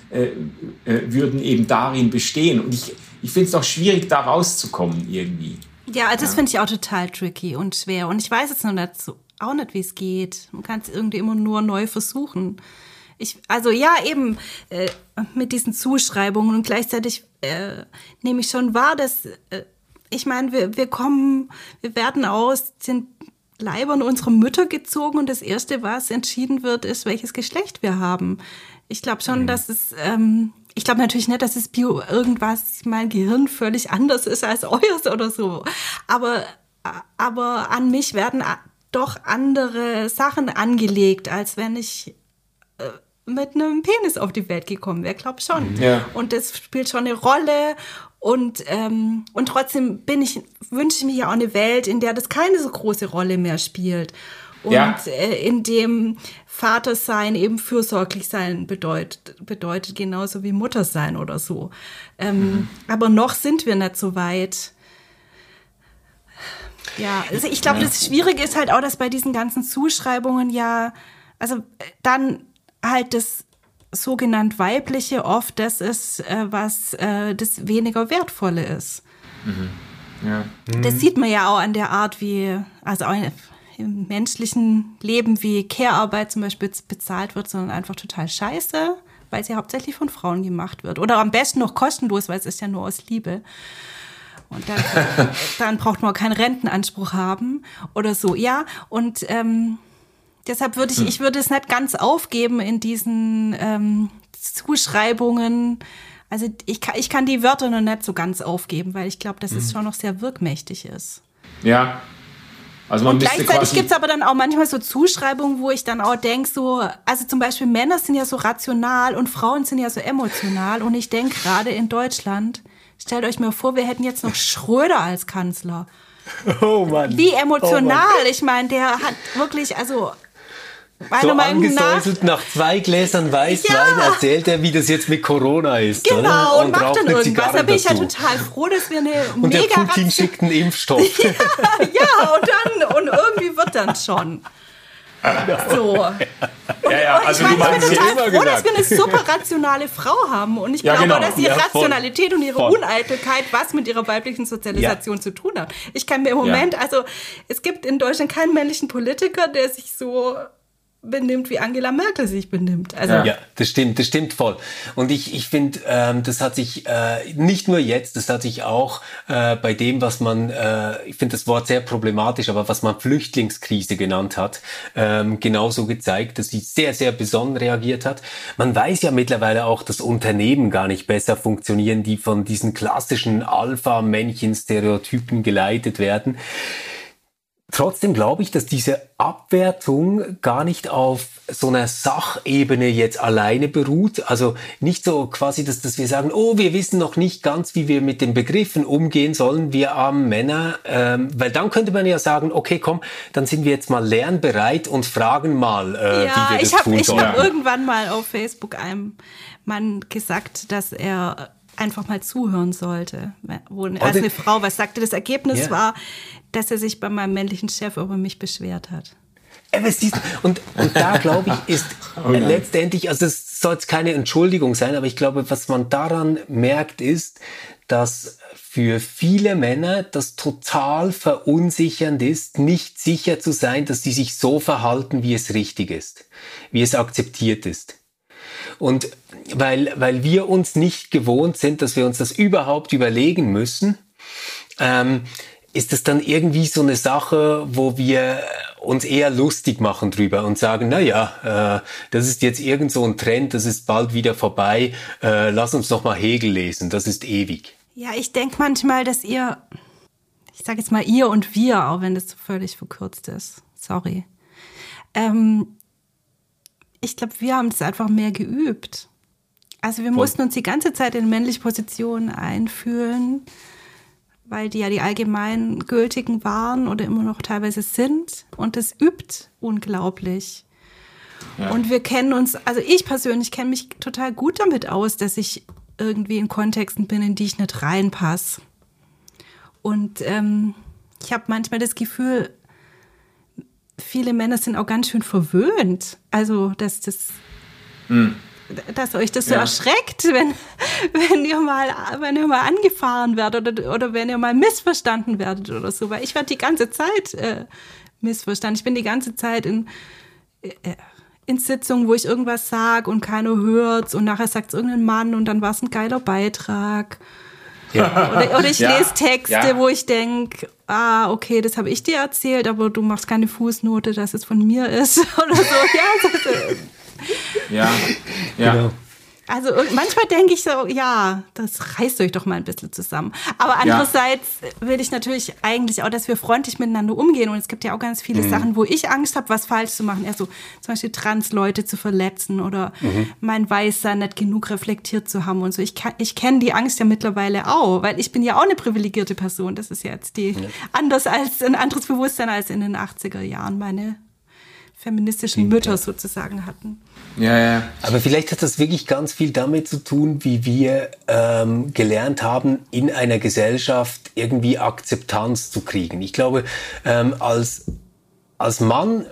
würden eben darin bestehen. Und ich finde es auch schwierig, da rauszukommen irgendwie. Ja, das finde ich auch total tricky und schwer. Und ich weiß jetzt auch nicht, wie es geht. Man kann es irgendwie immer nur neu versuchen. Mit diesen Zuschreibungen und gleichzeitig nehme ich schon wahr, dass ich meine, wir werden aus den Leibern unserer Mütter gezogen und das Erste, was entschieden wird, ist, welches Geschlecht wir haben. Ich glaube schon, dass es, ich glaube natürlich nicht, dass es mein Gehirn völlig anders ist als eures oder so, aber an mich werden doch andere Sachen angelegt, als wenn ich mit einem Penis auf die Welt gekommen wäre, glaube ich schon. Ja. Und das spielt schon eine Rolle. Und trotzdem wünsche ich mir ja auch eine Welt, in der das keine so große Rolle mehr spielt. Und in dem Vatersein eben fürsorglich sein bedeutet genauso wie Muttersein oder so. Aber noch sind wir nicht so weit. Ja, also ich glaube, das Schwierige ist halt auch, dass bei diesen ganzen Zuschreibungen dann halt das sogenannt Weibliche oft das ist, was das weniger Wertvolle ist. Mhm. Ja. Das sieht man ja auch an der Art, wie, also auch im menschlichen Leben, wie Care-Arbeit zum Beispiel bezahlt wird, sondern einfach total scheiße, weil sie hauptsächlich von Frauen gemacht wird. Oder am besten noch kostenlos, weil es ist ja nur aus Liebe. Und dann braucht man auch keinen Rentenanspruch haben oder so. Ja, und deshalb würde ich es nicht ganz aufgeben in diesen Zuschreibungen. Also ich kann die Wörter noch nicht so ganz aufgeben, weil ich glaube, dass es schon noch sehr wirkmächtig ist. Ja. Also man müsste gleichzeitig gibt es aber dann auch manchmal so Zuschreibungen, wo ich dann auch denke, also zum Beispiel Männer sind ja so rational und Frauen sind ja so emotional. Und ich denke gerade in Deutschland, stellt euch mal vor, wir hätten jetzt noch Schröder als Kanzler. Oh Mann. Wie emotional. Oh Mann. Ich meine, der hat wirklich, so angesäuselt nach zwei Gläsern Weißwein erzählt er, wie das jetzt mit Corona ist. Genau, oder? Und macht dann irgendwas. Da bin ich ja total froh, dass wir und mega... Und der Putin schickt einen Impfstoff. Und irgendwie wird dann schon. So. Ich bin total froh, dass wir eine super rationale Frau haben. Und ich glaube, dass ihre Rationalität und ihre Uneitelkeit was mit ihrer weiblichen Sozialisation zu tun hat. Ich kann mir im Moment, es gibt in Deutschland keinen männlichen Politiker, der sich so benimmt, wie Angela Merkel sich benimmt. Also ja, das stimmt voll. Und ich finde, das hat sich nicht nur jetzt, das hat sich auch bei dem, was man, ich finde das Wort sehr problematisch, aber was man Flüchtlingskrise genannt hat, genauso gezeigt, dass sie sehr, sehr besonnen reagiert hat. Man weiß ja mittlerweile auch, dass Unternehmen gar nicht besser funktionieren, die von diesen klassischen Alpha-Männchen-Stereotypen geleitet werden. Trotzdem glaube ich, dass diese Abwertung gar nicht auf so einer Sachebene jetzt alleine beruht. Also nicht so quasi, dass wir sagen, oh, wir wissen noch nicht ganz, wie wir mit den Begriffen umgehen sollen, wir armen Männer. Weil dann könnte man ja sagen, okay, komm, dann sind wir jetzt mal lernbereit und fragen mal, wie wir das tun sollen. Ich habe irgendwann mal auf Facebook einem Mann gesagt, dass er einfach mal zuhören sollte. Als eine Frau was sagte, das Ergebnis war, dass er sich bei meinem männlichen Chef über mich beschwert hat. Und da, glaube ich, ist letztendlich, also es soll keine Entschuldigung sein, aber ich glaube, was man daran merkt, ist, dass für viele Männer das total verunsichernd ist, nicht sicher zu sein, dass sie sich so verhalten, wie es richtig ist, wie es akzeptiert ist. Und weil wir uns nicht gewohnt sind, dass wir uns das überhaupt überlegen müssen, ist das dann irgendwie so eine Sache, wo wir uns eher lustig machen drüber und sagen, naja, das ist jetzt irgend so ein Trend, das ist bald wieder vorbei, lass uns noch mal Hegel lesen, das ist ewig. Ja, ich denke manchmal, dass ich sage jetzt mal ihr und wir, auch wenn das so völlig verkürzt ist, sorry, ich glaube, wir haben das einfach mehr geübt. Also wir mussten uns die ganze Zeit in männliche Positionen einfühlen, weil die ja die allgemeingültigen waren oder immer noch teilweise sind. Und das übt unglaublich. Ja. Und wir kennen uns, also ich persönlich kenne mich total gut damit aus, dass ich irgendwie in Kontexten bin, in die ich nicht reinpasse. Und ich habe manchmal das Gefühl, viele Männer sind auch ganz schön verwöhnt. Also, dass euch das so erschreckt, wenn ihr mal angefahren werdet oder wenn ihr mal missverstanden werdet oder so. Weil ich werde die ganze Zeit missverstanden. Ich bin die ganze Zeit in Sitzungen, wo ich irgendwas sage und keiner hört's und nachher sagt's irgendein Mann und dann war's ein geiler Beitrag. Ja. Oder ich lese Texte, wo ich denke, okay, das habe ich dir erzählt, aber du machst keine Fußnote, dass es von mir ist oder so. Ja. Genau. Also manchmal denke ich so, das reißt euch doch mal ein bisschen zusammen. Aber andererseits will ich natürlich eigentlich auch, dass wir freundlich miteinander umgehen. Und es gibt ja auch ganz viele Sachen, wo ich Angst habe, was falsch zu machen. Also zum Beispiel Trans-Leute zu verletzen oder mein Weißsein nicht genug reflektiert zu haben und so. Ich kenne die Angst ja mittlerweile auch, weil ich bin ja auch eine privilegierte Person. Das ist ja jetzt ein anderes Bewusstsein als in den 80er Jahren meine feministischen Mütter sozusagen hatten. Ja. Aber vielleicht hat das wirklich ganz viel damit zu tun, wie wir gelernt haben, in einer Gesellschaft irgendwie Akzeptanz zu kriegen. Ich glaube, als Mann,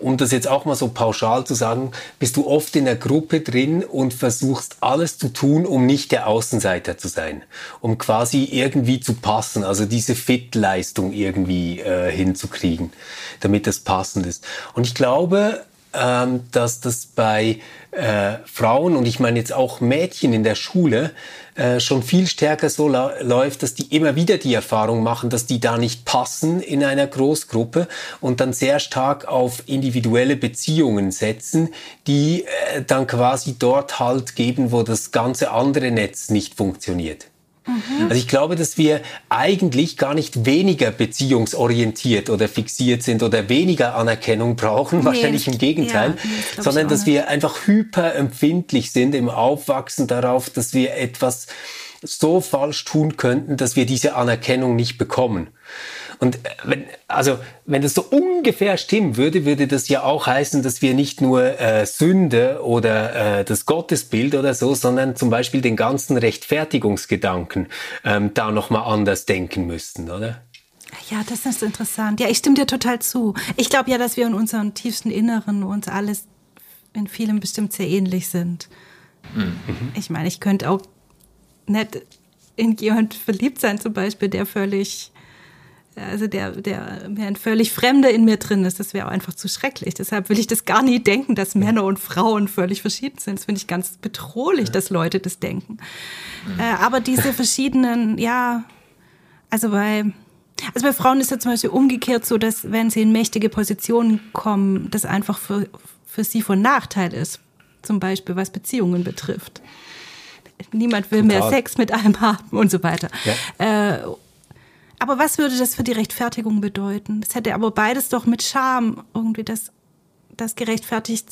um das jetzt auch mal so pauschal zu sagen, bist du oft in der Gruppe drin und versuchst alles zu tun, um nicht der Außenseiter zu sein, um quasi irgendwie zu passen, also diese Fit-Leistung irgendwie hinzukriegen, damit das passend ist. Und ich glaube, dass das bei Frauen und ich meine jetzt auch Mädchen in der Schule schon viel stärker so läuft, dass die immer wieder die Erfahrung machen, dass die da nicht passen in einer Großgruppe und dann sehr stark auf individuelle Beziehungen setzen, die dann quasi dort Halt geben, wo das ganze andere Netz nicht funktioniert. Also ich glaube, dass wir eigentlich gar nicht weniger beziehungsorientiert oder fixiert sind oder weniger Anerkennung brauchen, wahrscheinlich im Gegenteil, sondern dass wir einfach hyperempfindlich sind im Aufwachsen darauf, dass wir etwas so falsch tun könnten, dass wir diese Anerkennung nicht bekommen. Und wenn das so ungefähr stimmen würde, würde das ja auch heißen, dass wir nicht nur Sünde oder das Gottesbild oder so, sondern zum Beispiel den ganzen Rechtfertigungsgedanken da nochmal anders denken müssten, oder? Ja, das ist interessant. Ja, ich stimme dir total zu. Ich glaube ja, dass wir in unserem tiefsten Inneren uns alles in vielem bestimmt sehr ähnlich sind. Mhm. Ich meine, ich könnte auch nicht in jemand verliebt sein zum Beispiel, der völlig also der mir ein völlig Fremde in mir drin ist, das wäre auch einfach zu schrecklich. Deshalb will ich das gar nie denken, dass Männer und Frauen völlig verschieden sind. Das finde ich ganz bedrohlich, dass Leute das denken. Aber diese verschiedenen, ja, also bei Frauen ist ja zum Beispiel umgekehrt so, dass wenn sie in mächtige Positionen kommen, das einfach für sie von Nachteil ist. Zum Beispiel, was Beziehungen betrifft. Niemand will mehr Sex mit einem haben und so weiter. Ja. Aber was würde das für die Rechtfertigung bedeuten? Das hätte aber beides doch mit Scham irgendwie, das gerechtfertigt,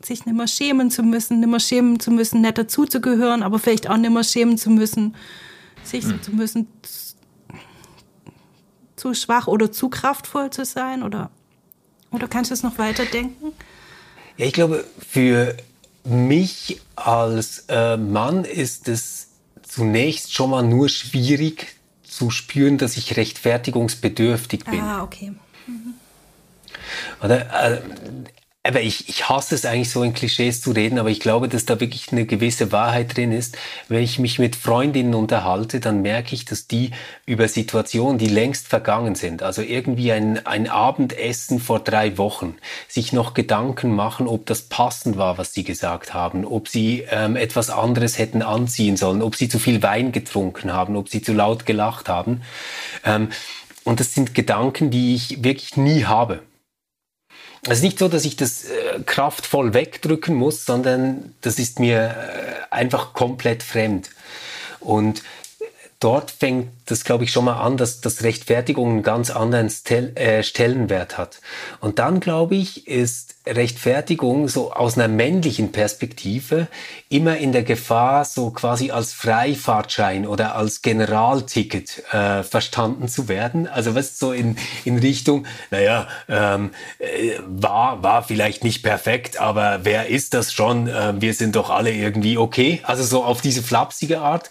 sich nimmer schämen zu müssen, nicht dazuzugehören, aber vielleicht auch nimmer schämen zu müssen, sich zu müssen, zu schwach oder zu kraftvoll zu sein? Oder kannst du es noch weiterdenken? Ja, ich glaube, für mich als Mann ist es zunächst schon mal nur schwierig zu spüren, dass ich rechtfertigungsbedürftig bin. Ah, okay. Mhm. Oder, aber ich hasse es eigentlich, so in Klischees zu reden, aber ich glaube, dass da wirklich eine gewisse Wahrheit drin ist. Wenn ich mich mit Freundinnen unterhalte, dann merke ich, dass die über Situationen, die längst vergangen sind, also irgendwie ein Abendessen vor 3 Wochen, sich noch Gedanken machen, ob das passend war, was sie gesagt haben, ob sie etwas anderes hätten anziehen sollen, ob sie zu viel Wein getrunken haben, ob sie zu laut gelacht haben. Und das sind Gedanken, die ich wirklich nie habe. Es ist nicht so, dass ich das kraftvoll wegdrücken muss, sondern das ist mir einfach komplett fremd. Und dort fängt das, glaube ich, schon mal an, dass das Rechtfertigung einen ganz anderen Stellenwert hat. Und dann, glaube ich, ist Rechtfertigung so aus einer männlichen Perspektive immer in der Gefahr, so quasi als Freifahrtschein oder als Generalticket verstanden zu werden. Also was so in Richtung, naja, war vielleicht nicht perfekt, aber wer ist das schon? Wir sind doch alle irgendwie okay. Also so auf diese flapsige Art.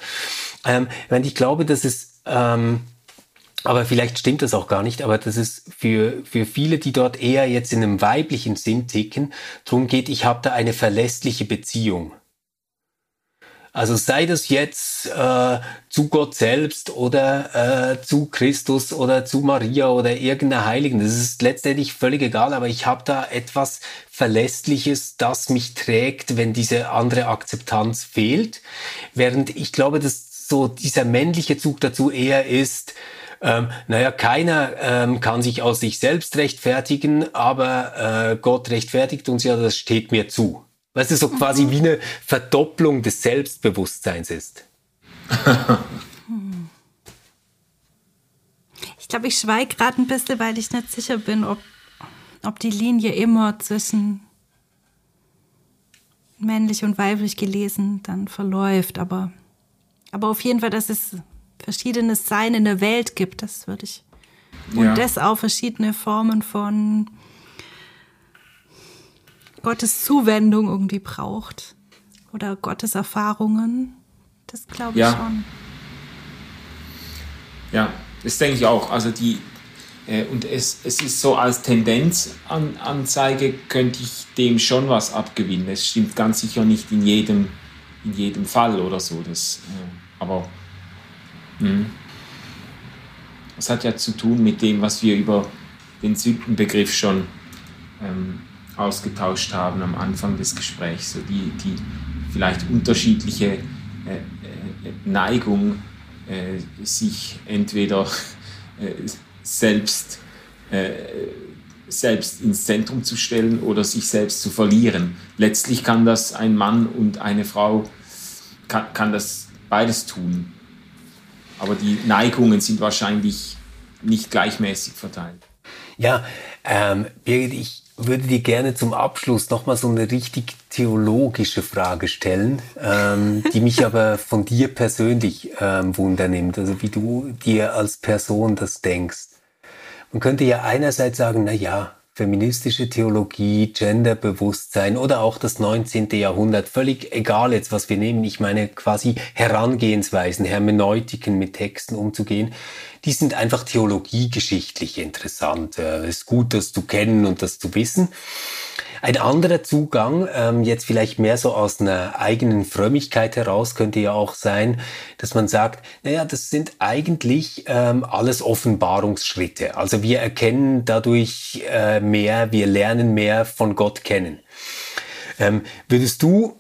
Wenn ich glaube, dass es, aber vielleicht stimmt das auch gar nicht, aber dass es für viele, die dort eher jetzt in einem weiblichen Sinn ticken, darum geht, ich habe da eine verlässliche Beziehung. Also sei das jetzt zu Gott selbst oder zu Christus oder zu Maria oder irgendeiner Heiligen, das ist letztendlich völlig egal, aber ich habe da etwas Verlässliches, das mich trägt, wenn diese andere Akzeptanz fehlt, während ich glaube, dass so dieser männliche Zug dazu eher ist, naja, keiner kann sich aus sich selbst rechtfertigen, aber Gott rechtfertigt uns ja, das steht mir zu. Weißt du, so quasi wie eine Verdopplung des Selbstbewusstseins ist. Ich glaube, ich schweige gerade ein bisschen, weil ich nicht sicher bin, ob die Linie immer zwischen männlich und weiblich gelesen dann verläuft, aber auf jeden Fall, dass es verschiedenes Sein in der Welt gibt, das würde ich. Und das auch verschiedene Formen von Gottes Zuwendung irgendwie braucht. Oder Gottes Erfahrungen. Das glaube ich schon. Ja, das denke ich auch. Also und es ist so, als Tendenzanzeige könnte ich dem schon was abgewinnen. Es stimmt ganz sicher nicht in jedem Fall oder so. Das, aber das hat ja zu tun mit dem, was wir über den Sündenbegriff schon ausgetauscht haben am Anfang des Gesprächs. So die vielleicht unterschiedliche Neigung, sich entweder selbst ins Zentrum zu stellen oder sich selbst zu verlieren. Letztlich kann das ein Mann und eine Frau, kann das beides tun. Aber die Neigungen sind wahrscheinlich nicht gleichmäßig verteilt. Ja, Birgit, ich würde dir gerne zum Abschluss nochmal so eine richtig theologische Frage stellen, die mich aber von dir persönlich wundernimmt, also wie du dir als Person das denkst. Man könnte ja einerseits sagen, naja, feministische Theologie, Genderbewusstsein oder auch das 19. Jahrhundert, völlig egal jetzt, was wir nehmen, ich meine quasi Herangehensweisen, Hermeneutiken, mit Texten umzugehen, die sind einfach theologiegeschichtlich interessant. Ist gut, das zu kennen und das zu wissen. Ein anderer Zugang, jetzt vielleicht mehr so aus einer eigenen Frömmigkeit heraus, könnte ja auch sein, dass man sagt, naja, das sind eigentlich alles Offenbarungsschritte. Also wir erkennen dadurch mehr, wir lernen mehr von Gott kennen. Würdest du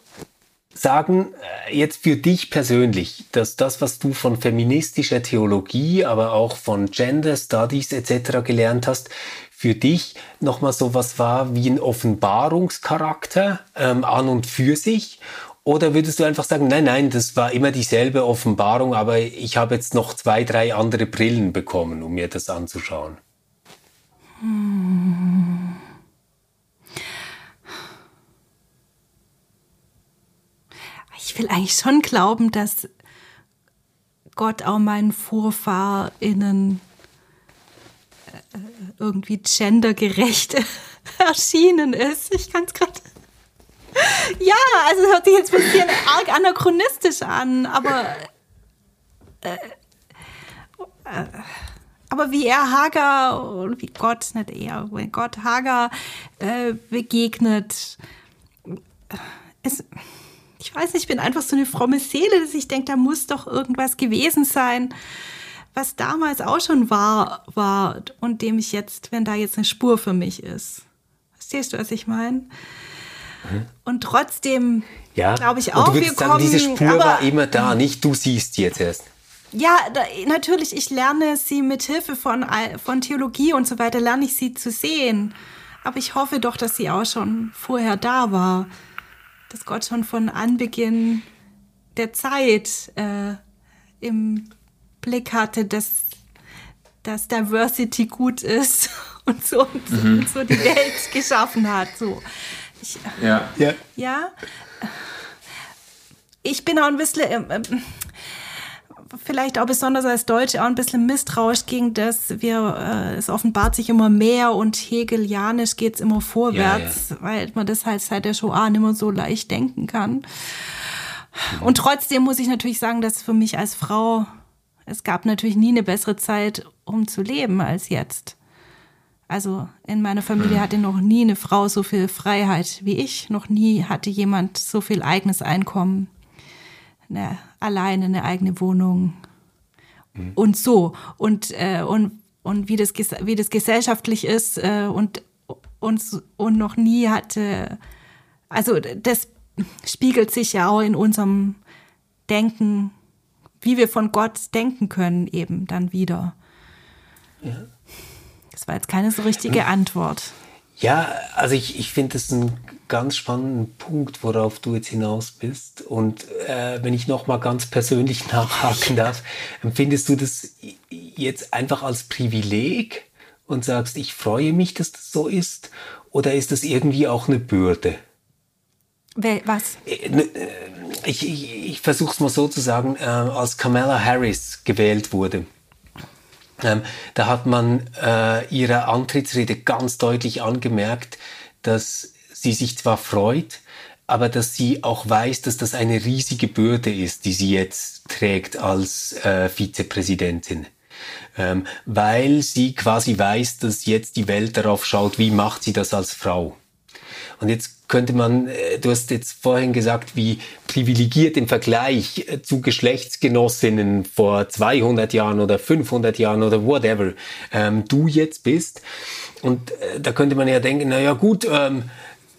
sagen, jetzt für dich persönlich, dass das, was du von feministischer Theologie, aber auch von Gender Studies etc. gelernt hast, für dich nochmal sowas war wie ein Offenbarungscharakter an und für sich? Oder würdest du einfach sagen, nein, das war immer dieselbe Offenbarung, aber ich habe jetzt noch 2, 3 andere Brillen bekommen, um mir das anzuschauen? Ich will eigentlich schon glauben, dass Gott auch meinen VorfahrInnen irgendwie gendergerecht erschienen ist. Ich kann es gerade... Ja, also es hört sich jetzt ein bisschen arg anachronistisch an, aber wie er Hagar, und wie Gott, nicht er, wenn Gott Hagar begegnet, ist... Ich weiß nicht, ich bin einfach so eine fromme Seele, dass ich denke, da muss doch irgendwas gewesen sein, was damals auch schon war und dem ich jetzt, wenn da jetzt eine Spur für mich ist. Verstehst du, was ich meine? Mhm. Und trotzdem glaube ich auch, wir kommen... Diese Spur war immer da, nicht du siehst jetzt erst. Ja, natürlich, ich lerne sie mit Hilfe von Theologie und so weiter, lerne ich sie zu sehen. Aber ich hoffe doch, dass sie auch schon vorher da war. Dass Gott schon von Anbeginn der Zeit im Blick hatte, dass Diversity gut ist und so, und so die Welt geschaffen hat. So. Ich bin auch ein bisschen, vielleicht auch besonders als Deutsche, auch ein bisschen misstrauisch gegen das, es offenbart sich immer mehr und hegelianisch geht es immer vorwärts, weil man das halt seit der Shoah nicht mehr so leicht denken kann. Und trotzdem muss ich natürlich sagen, dass für mich als Frau, es gab natürlich nie eine bessere Zeit, um zu leben als jetzt. Also in meiner Familie hatte noch nie eine Frau so viel Freiheit wie ich, noch nie hatte jemand so viel eigenes Einkommen. Alleine eine eigene Wohnung und so. Und wie das gesellschaftlich ist und noch nie hatte, also das spiegelt sich ja auch in unserem Denken, wie wir von Gott denken können, eben dann wieder. Ja. Das war jetzt keine so richtige Antwort. Ja, also ich finde das ein ganz spannenden Punkt, worauf du jetzt hinaus bist. Und wenn ich nochmal ganz persönlich nachhaken darf, empfindest du das jetzt einfach als Privileg und sagst, ich freue mich, dass das so ist? Oder ist das irgendwie auch eine Bürde? Was? Ich versuche es mal so zu sagen, als Kamala Harris gewählt wurde. Da hat man ihrer Antrittsrede ganz deutlich angemerkt, dass sie sich zwar freut, aber dass sie auch weiß, dass das eine riesige Bürde ist, die sie jetzt trägt als Vizepräsidentin. Weil sie quasi weiß, dass jetzt die Welt darauf schaut, wie macht sie das als Frau. Und jetzt könnte man, du hast jetzt vorhin gesagt, wie privilegiert im Vergleich zu Geschlechtsgenossinnen vor 200 Jahren oder 500 Jahren oder whatever du jetzt bist. Und da könnte man ja denken, naja gut,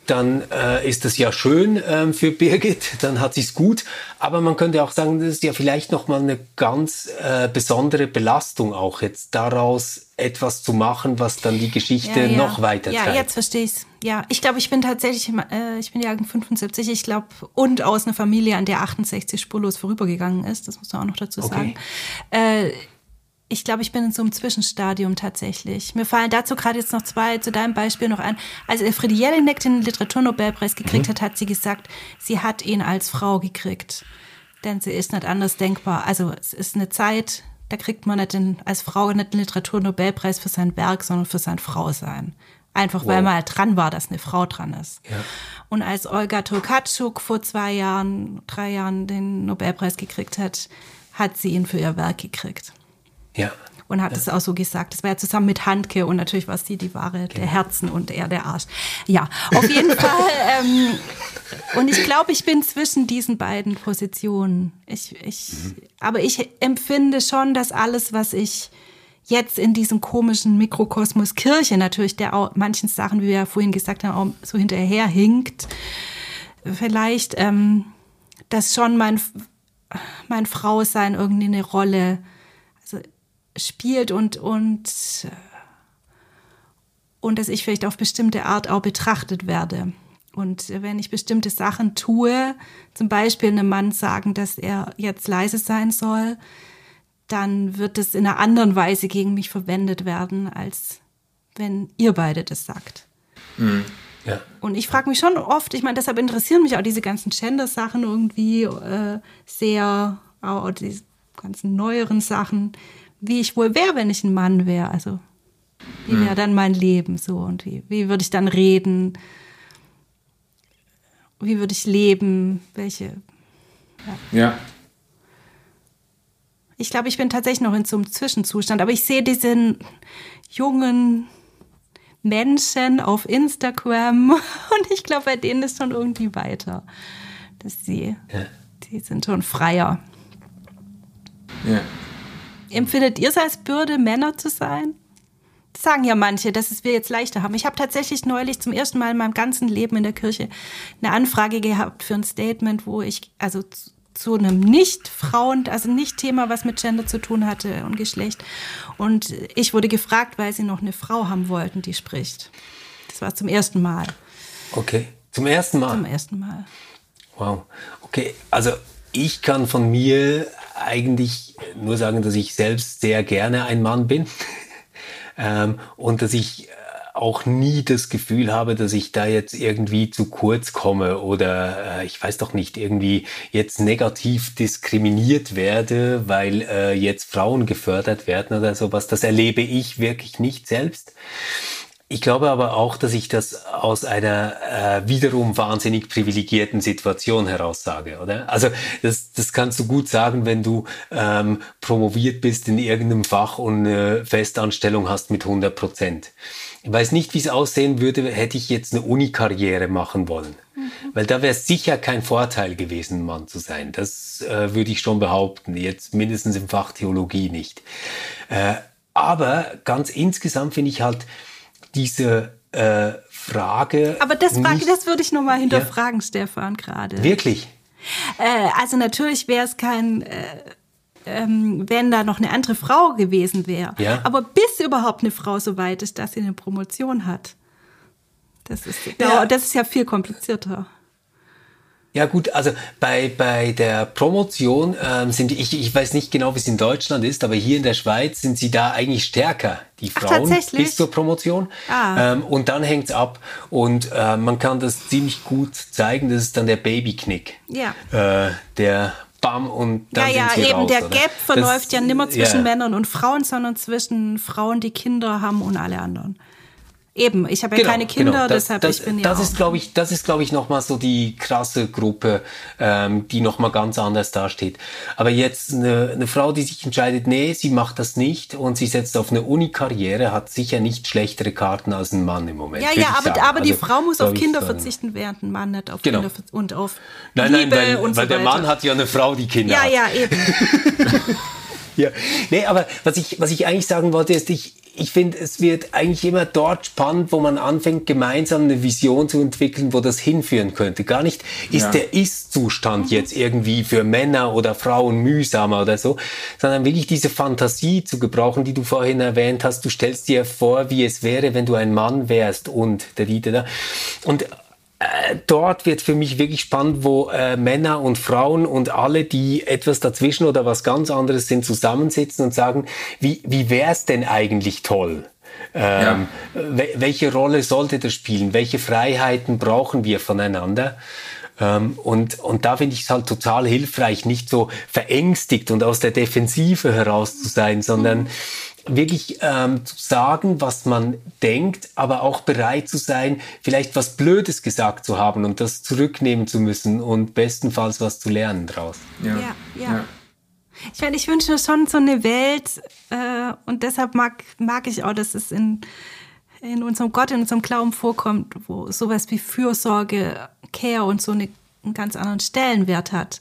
dann ist das ja schön für Birgit, dann hat sie es gut. Aber man könnte auch sagen, das ist ja vielleicht nochmal eine ganz besondere Belastung auch jetzt, daraus etwas zu machen, was dann die Geschichte noch weiter treibt. Ja, jetzt verstehe ich es. Ja, ich glaube, ich bin tatsächlich, ich bin Jahrgang 75, ich glaube, und aus einer Familie, an der 68 spurlos vorübergegangen ist, das muss man auch noch dazu sagen. Ich glaube, ich bin in so einem Zwischenstadium tatsächlich. Mir fallen dazu gerade jetzt noch zwei, zu deinem Beispiel noch ein. Als Elfriede Jelinek den Literaturnobelpreis gekriegt hat, hat sie gesagt, sie hat ihn als Frau gekriegt. Denn sie ist nicht anders denkbar. Also es ist eine Zeit, da kriegt man nicht als Frau nicht den Literaturnobelpreis für sein Werk, sondern für sein Frausein. Einfach, weil man halt dran war, dass eine Frau dran ist. Ja. Und als Olga Tokarczuk vor 3 Jahren den Nobelpreis gekriegt hat, hat sie ihn für ihr Werk gekriegt. Ja. und hat es auch so gesagt. Das war ja zusammen mit Handke und natürlich war sie die Ware der Herzen und er der Arsch. Ja, auf jeden Fall. Und ich glaube, ich bin zwischen diesen beiden Positionen. Aber ich empfinde schon, dass alles, was ich jetzt in diesem komischen Mikrokosmos Kirche natürlich, der auch manchen Sachen, wie wir ja vorhin gesagt haben, auch so hinterher hinkt, vielleicht, dass schon mein Frausein irgendwie eine Rolle spielt und dass ich vielleicht auf bestimmte Art auch betrachtet werde. Und wenn ich bestimmte Sachen tue, zum Beispiel einem Mann sagen, dass er jetzt leise sein soll, dann wird es in einer anderen Weise gegen mich verwendet werden, als wenn ihr beide das sagt. Mhm. Ja. Und ich frage mich schon oft, ich meine, deshalb interessieren mich auch diese ganzen Gender-Sachen irgendwie sehr, auch diese ganzen neueren Sachen, wie ich wohl wäre, wenn ich ein Mann wäre. Also wie wäre dann mein Leben so und wie würde ich dann reden? Wie würde ich leben? Ja. Ich glaube, ich bin tatsächlich noch in so einem Zwischenzustand, aber ich sehe diesen jungen Menschen auf Instagram und ich glaube, bei denen ist schon irgendwie weiter. Dass die sind schon freier. Ja. Empfindet ihr es als Bürde, Männer zu sein? Das sagen ja manche, dass es wir jetzt leichter haben. Ich habe tatsächlich neulich zum ersten Mal in meinem ganzen Leben in der Kirche eine Anfrage gehabt für ein Statement, wo ich also zu einem Nicht-Frauen, also Nicht-Thema, was mit Gender zu tun hatte und Geschlecht. Und ich wurde gefragt, weil sie noch eine Frau haben wollten, die spricht. Das war zum ersten Mal. Okay, zum ersten Mal? Zum ersten Mal. Wow, okay, also ich kann von mir eigentlich nur sagen, dass ich selbst sehr gerne ein Mann bin und dass ich auch nie das Gefühl habe, dass ich da jetzt irgendwie zu kurz komme oder ich weiß doch nicht, irgendwie jetzt negativ diskriminiert werde, weil jetzt Frauen gefördert werden oder sowas. Das erlebe ich wirklich nicht selbst. Ich glaube aber auch, dass ich das aus einer wiederum wahnsinnig privilegierten Situation heraus sage, oder? Also das kannst du gut sagen, wenn du promoviert bist in irgendeinem Fach und eine Festanstellung hast mit 100%. Ich weiß nicht, wie es aussehen würde, hätte ich jetzt eine Uni-Karriere machen wollen. Mhm. Weil da wäre es sicher kein Vorteil gewesen, Mann zu sein. Das würde ich schon behaupten, jetzt mindestens im Fach Theologie nicht. Aber ganz insgesamt finde ich halt diese Frage... Aber das würde ich nochmal hinterfragen, Stefan, gerade. Wirklich? Also natürlich wäre es kein... wenn da noch eine andere Frau gewesen wäre. Ja. Aber bis überhaupt eine Frau so weit ist, dass sie eine Promotion hat. Das ist ja viel komplizierter. Ja gut, also bei der Promotion sind ich weiß nicht genau, wie es in Deutschland ist, aber hier in der Schweiz sind sie da eigentlich stärker, die Frauen. Ach, bis zur Promotion. Ah. Und dann hängt's ab und man kann das ziemlich gut zeigen, das ist dann der Babyknick. Ja. Der Bam, und dann sind sie eben raus, der Gap verläuft nimmer zwischen Männern und Frauen, sondern zwischen Frauen, die Kinder haben und alle anderen. Eben, ich habe keine Kinder, deshalb ich bin ja Das ist, glaube ich, nochmal so die krasse Gruppe, die nochmal ganz anders dasteht. Aber jetzt eine Frau, die sich entscheidet, nee, sie macht das nicht und sie setzt auf eine Uni-Karriere, hat sicher nicht schlechtere Karten als ein Mann im Moment. Ja, aber die Frau muss auf Kinder verzichten, während ein Mann nicht auf Kinder und auf Liebe und so weiter. Weil der Mann hat ja eine Frau, die Kinder hat. Ja, eben. Ja, nee, aber was ich eigentlich sagen wollte, ist, ich finde, es wird eigentlich immer dort spannend, wo man anfängt, gemeinsam eine Vision zu entwickeln, wo das hinführen könnte. Gar nicht ist der Ist-Zustand jetzt irgendwie für Männer oder Frauen mühsamer oder so, sondern wirklich diese Fantasie zu gebrauchen, die du vorhin erwähnt hast. Du stellst dir vor, wie es wäre, wenn du ein Mann wärst und und dort wird für mich wirklich spannend, wo Männer und Frauen und alle, die etwas dazwischen oder was ganz anderes sind, zusammensitzen und sagen, wie wär's denn eigentlich toll? Welche Rolle sollte das spielen? Welche Freiheiten brauchen wir voneinander? Und da finde ich es halt total hilfreich, nicht so verängstigt und aus der Defensive heraus zu sein, sondern wirklich zu sagen, was man denkt, aber auch bereit zu sein, vielleicht was Blödes gesagt zu haben und das zurücknehmen zu müssen und bestenfalls was zu lernen draus. Ja. Ich meine, ich wünsche schon so eine Welt und deshalb mag ich auch, dass es in unserem Gott, in unserem Glauben vorkommt, wo sowas wie Fürsorge, Care und so einen ganz anderen Stellenwert hat.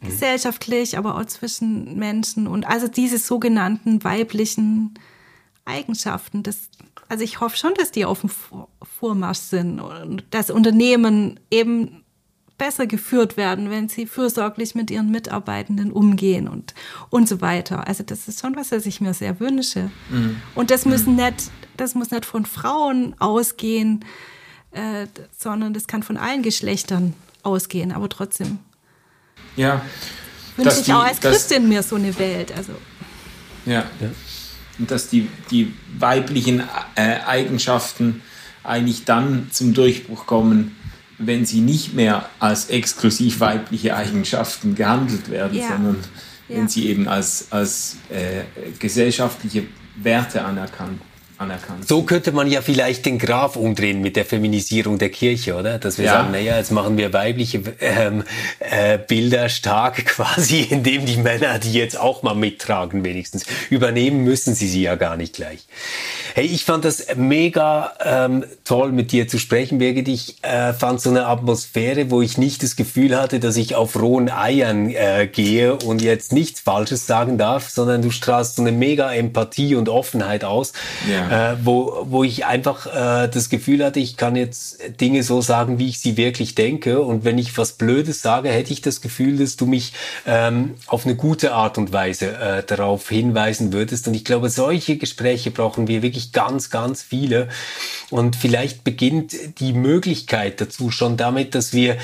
Mhm. Gesellschaftlich, aber auch zwischen Menschen und also diese sogenannten weiblichen Eigenschaften. Also ich hoffe schon, dass die auf dem Vormarsch sind und dass Unternehmen eben besser geführt werden, wenn sie fürsorglich mit ihren Mitarbeitenden umgehen und so weiter. Also das ist schon was, was ich mir sehr wünsche. Mhm. Und das muss nicht von Frauen ausgehen, sondern das kann von allen Geschlechtern ausgehen. Aber trotzdem wünsche ich auch als Christin mir so eine Welt. Also. Ja. Und dass die weiblichen Eigenschaften eigentlich dann zum Durchbruch kommen, wenn sie nicht mehr als exklusiv weibliche Eigenschaften gehandelt werden, sondern wenn sie eben als gesellschaftliche Werte anerkannt. So könnte man ja vielleicht den Graph umdrehen mit der Feminisierung der Kirche, oder? Dass wir sagen, jetzt machen wir weibliche Bilder stark quasi, indem die Männer die jetzt auch mal mittragen wenigstens. Übernehmen müssen sie ja gar nicht gleich. Hey, ich fand das mega toll, mit dir zu sprechen, Birgit. Ich fand so eine Atmosphäre, wo ich nicht das Gefühl hatte, dass ich auf rohen Eiern gehe und jetzt nichts Falsches sagen darf, sondern du strahlst so eine mega Empathie und Offenheit aus. Ja. Wo ich einfach das Gefühl hatte, ich kann jetzt Dinge so sagen, wie ich sie wirklich denke. Und wenn ich was Blödes sage, hätte ich das Gefühl, dass du mich auf eine gute Art und Weise darauf hinweisen würdest. Und ich glaube, solche Gespräche brauchen wir wirklich ganz, ganz viele. Und vielleicht beginnt die Möglichkeit dazu schon damit, dass wir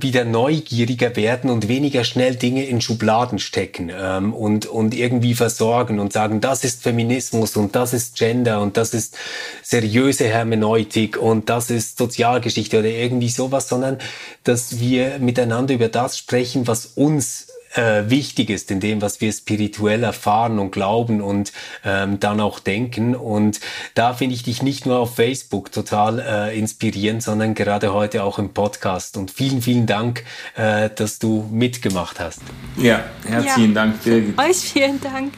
wieder neugieriger werden und weniger schnell Dinge in Schubladen stecken und irgendwie versorgen und sagen, das ist Feminismus und das ist Gender. Und das ist seriöse Hermeneutik und das ist Sozialgeschichte oder irgendwie sowas, sondern dass wir miteinander über das sprechen, was uns wichtig ist, in dem, was wir spirituell erfahren und glauben und dann auch denken. Und da finde ich dich nicht nur auf Facebook total inspirierend, sondern gerade heute auch im Podcast. Und vielen, vielen Dank, dass du mitgemacht hast. Ja, herzlichen Dank, Birgit. Euch vielen Dank.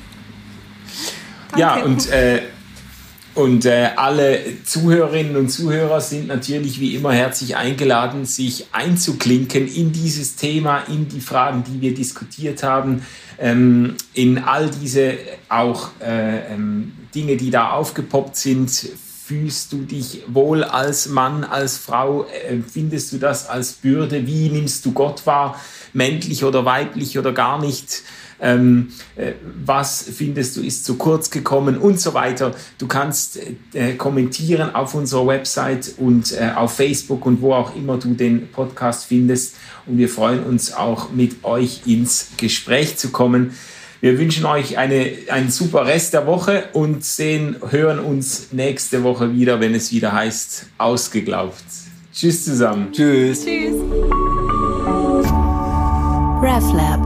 Danke. Ja, und alle Zuhörerinnen und Zuhörer sind natürlich wie immer herzlich eingeladen, sich einzuklinken in dieses Thema, in die Fragen, die wir diskutiert haben, in all diese auch Dinge, die da aufgepoppt sind. Fühlst du dich wohl als Mann, als Frau? Findest du das als Bürde? Wie nimmst du Gott wahr? Männlich oder weiblich oder gar nicht? Was findest du ist zu kurz gekommen und so weiter. Du kannst kommentieren auf unserer Website und auf Facebook und wo auch immer du den Podcast findest. Und wir freuen uns auch, mit euch ins Gespräch zu kommen. Wir wünschen euch einen super Rest der Woche und hören uns nächste Woche wieder, wenn es wieder heißt, ausgeglaubt. Tschüss zusammen. Tschüss. Tschüss. RefLab.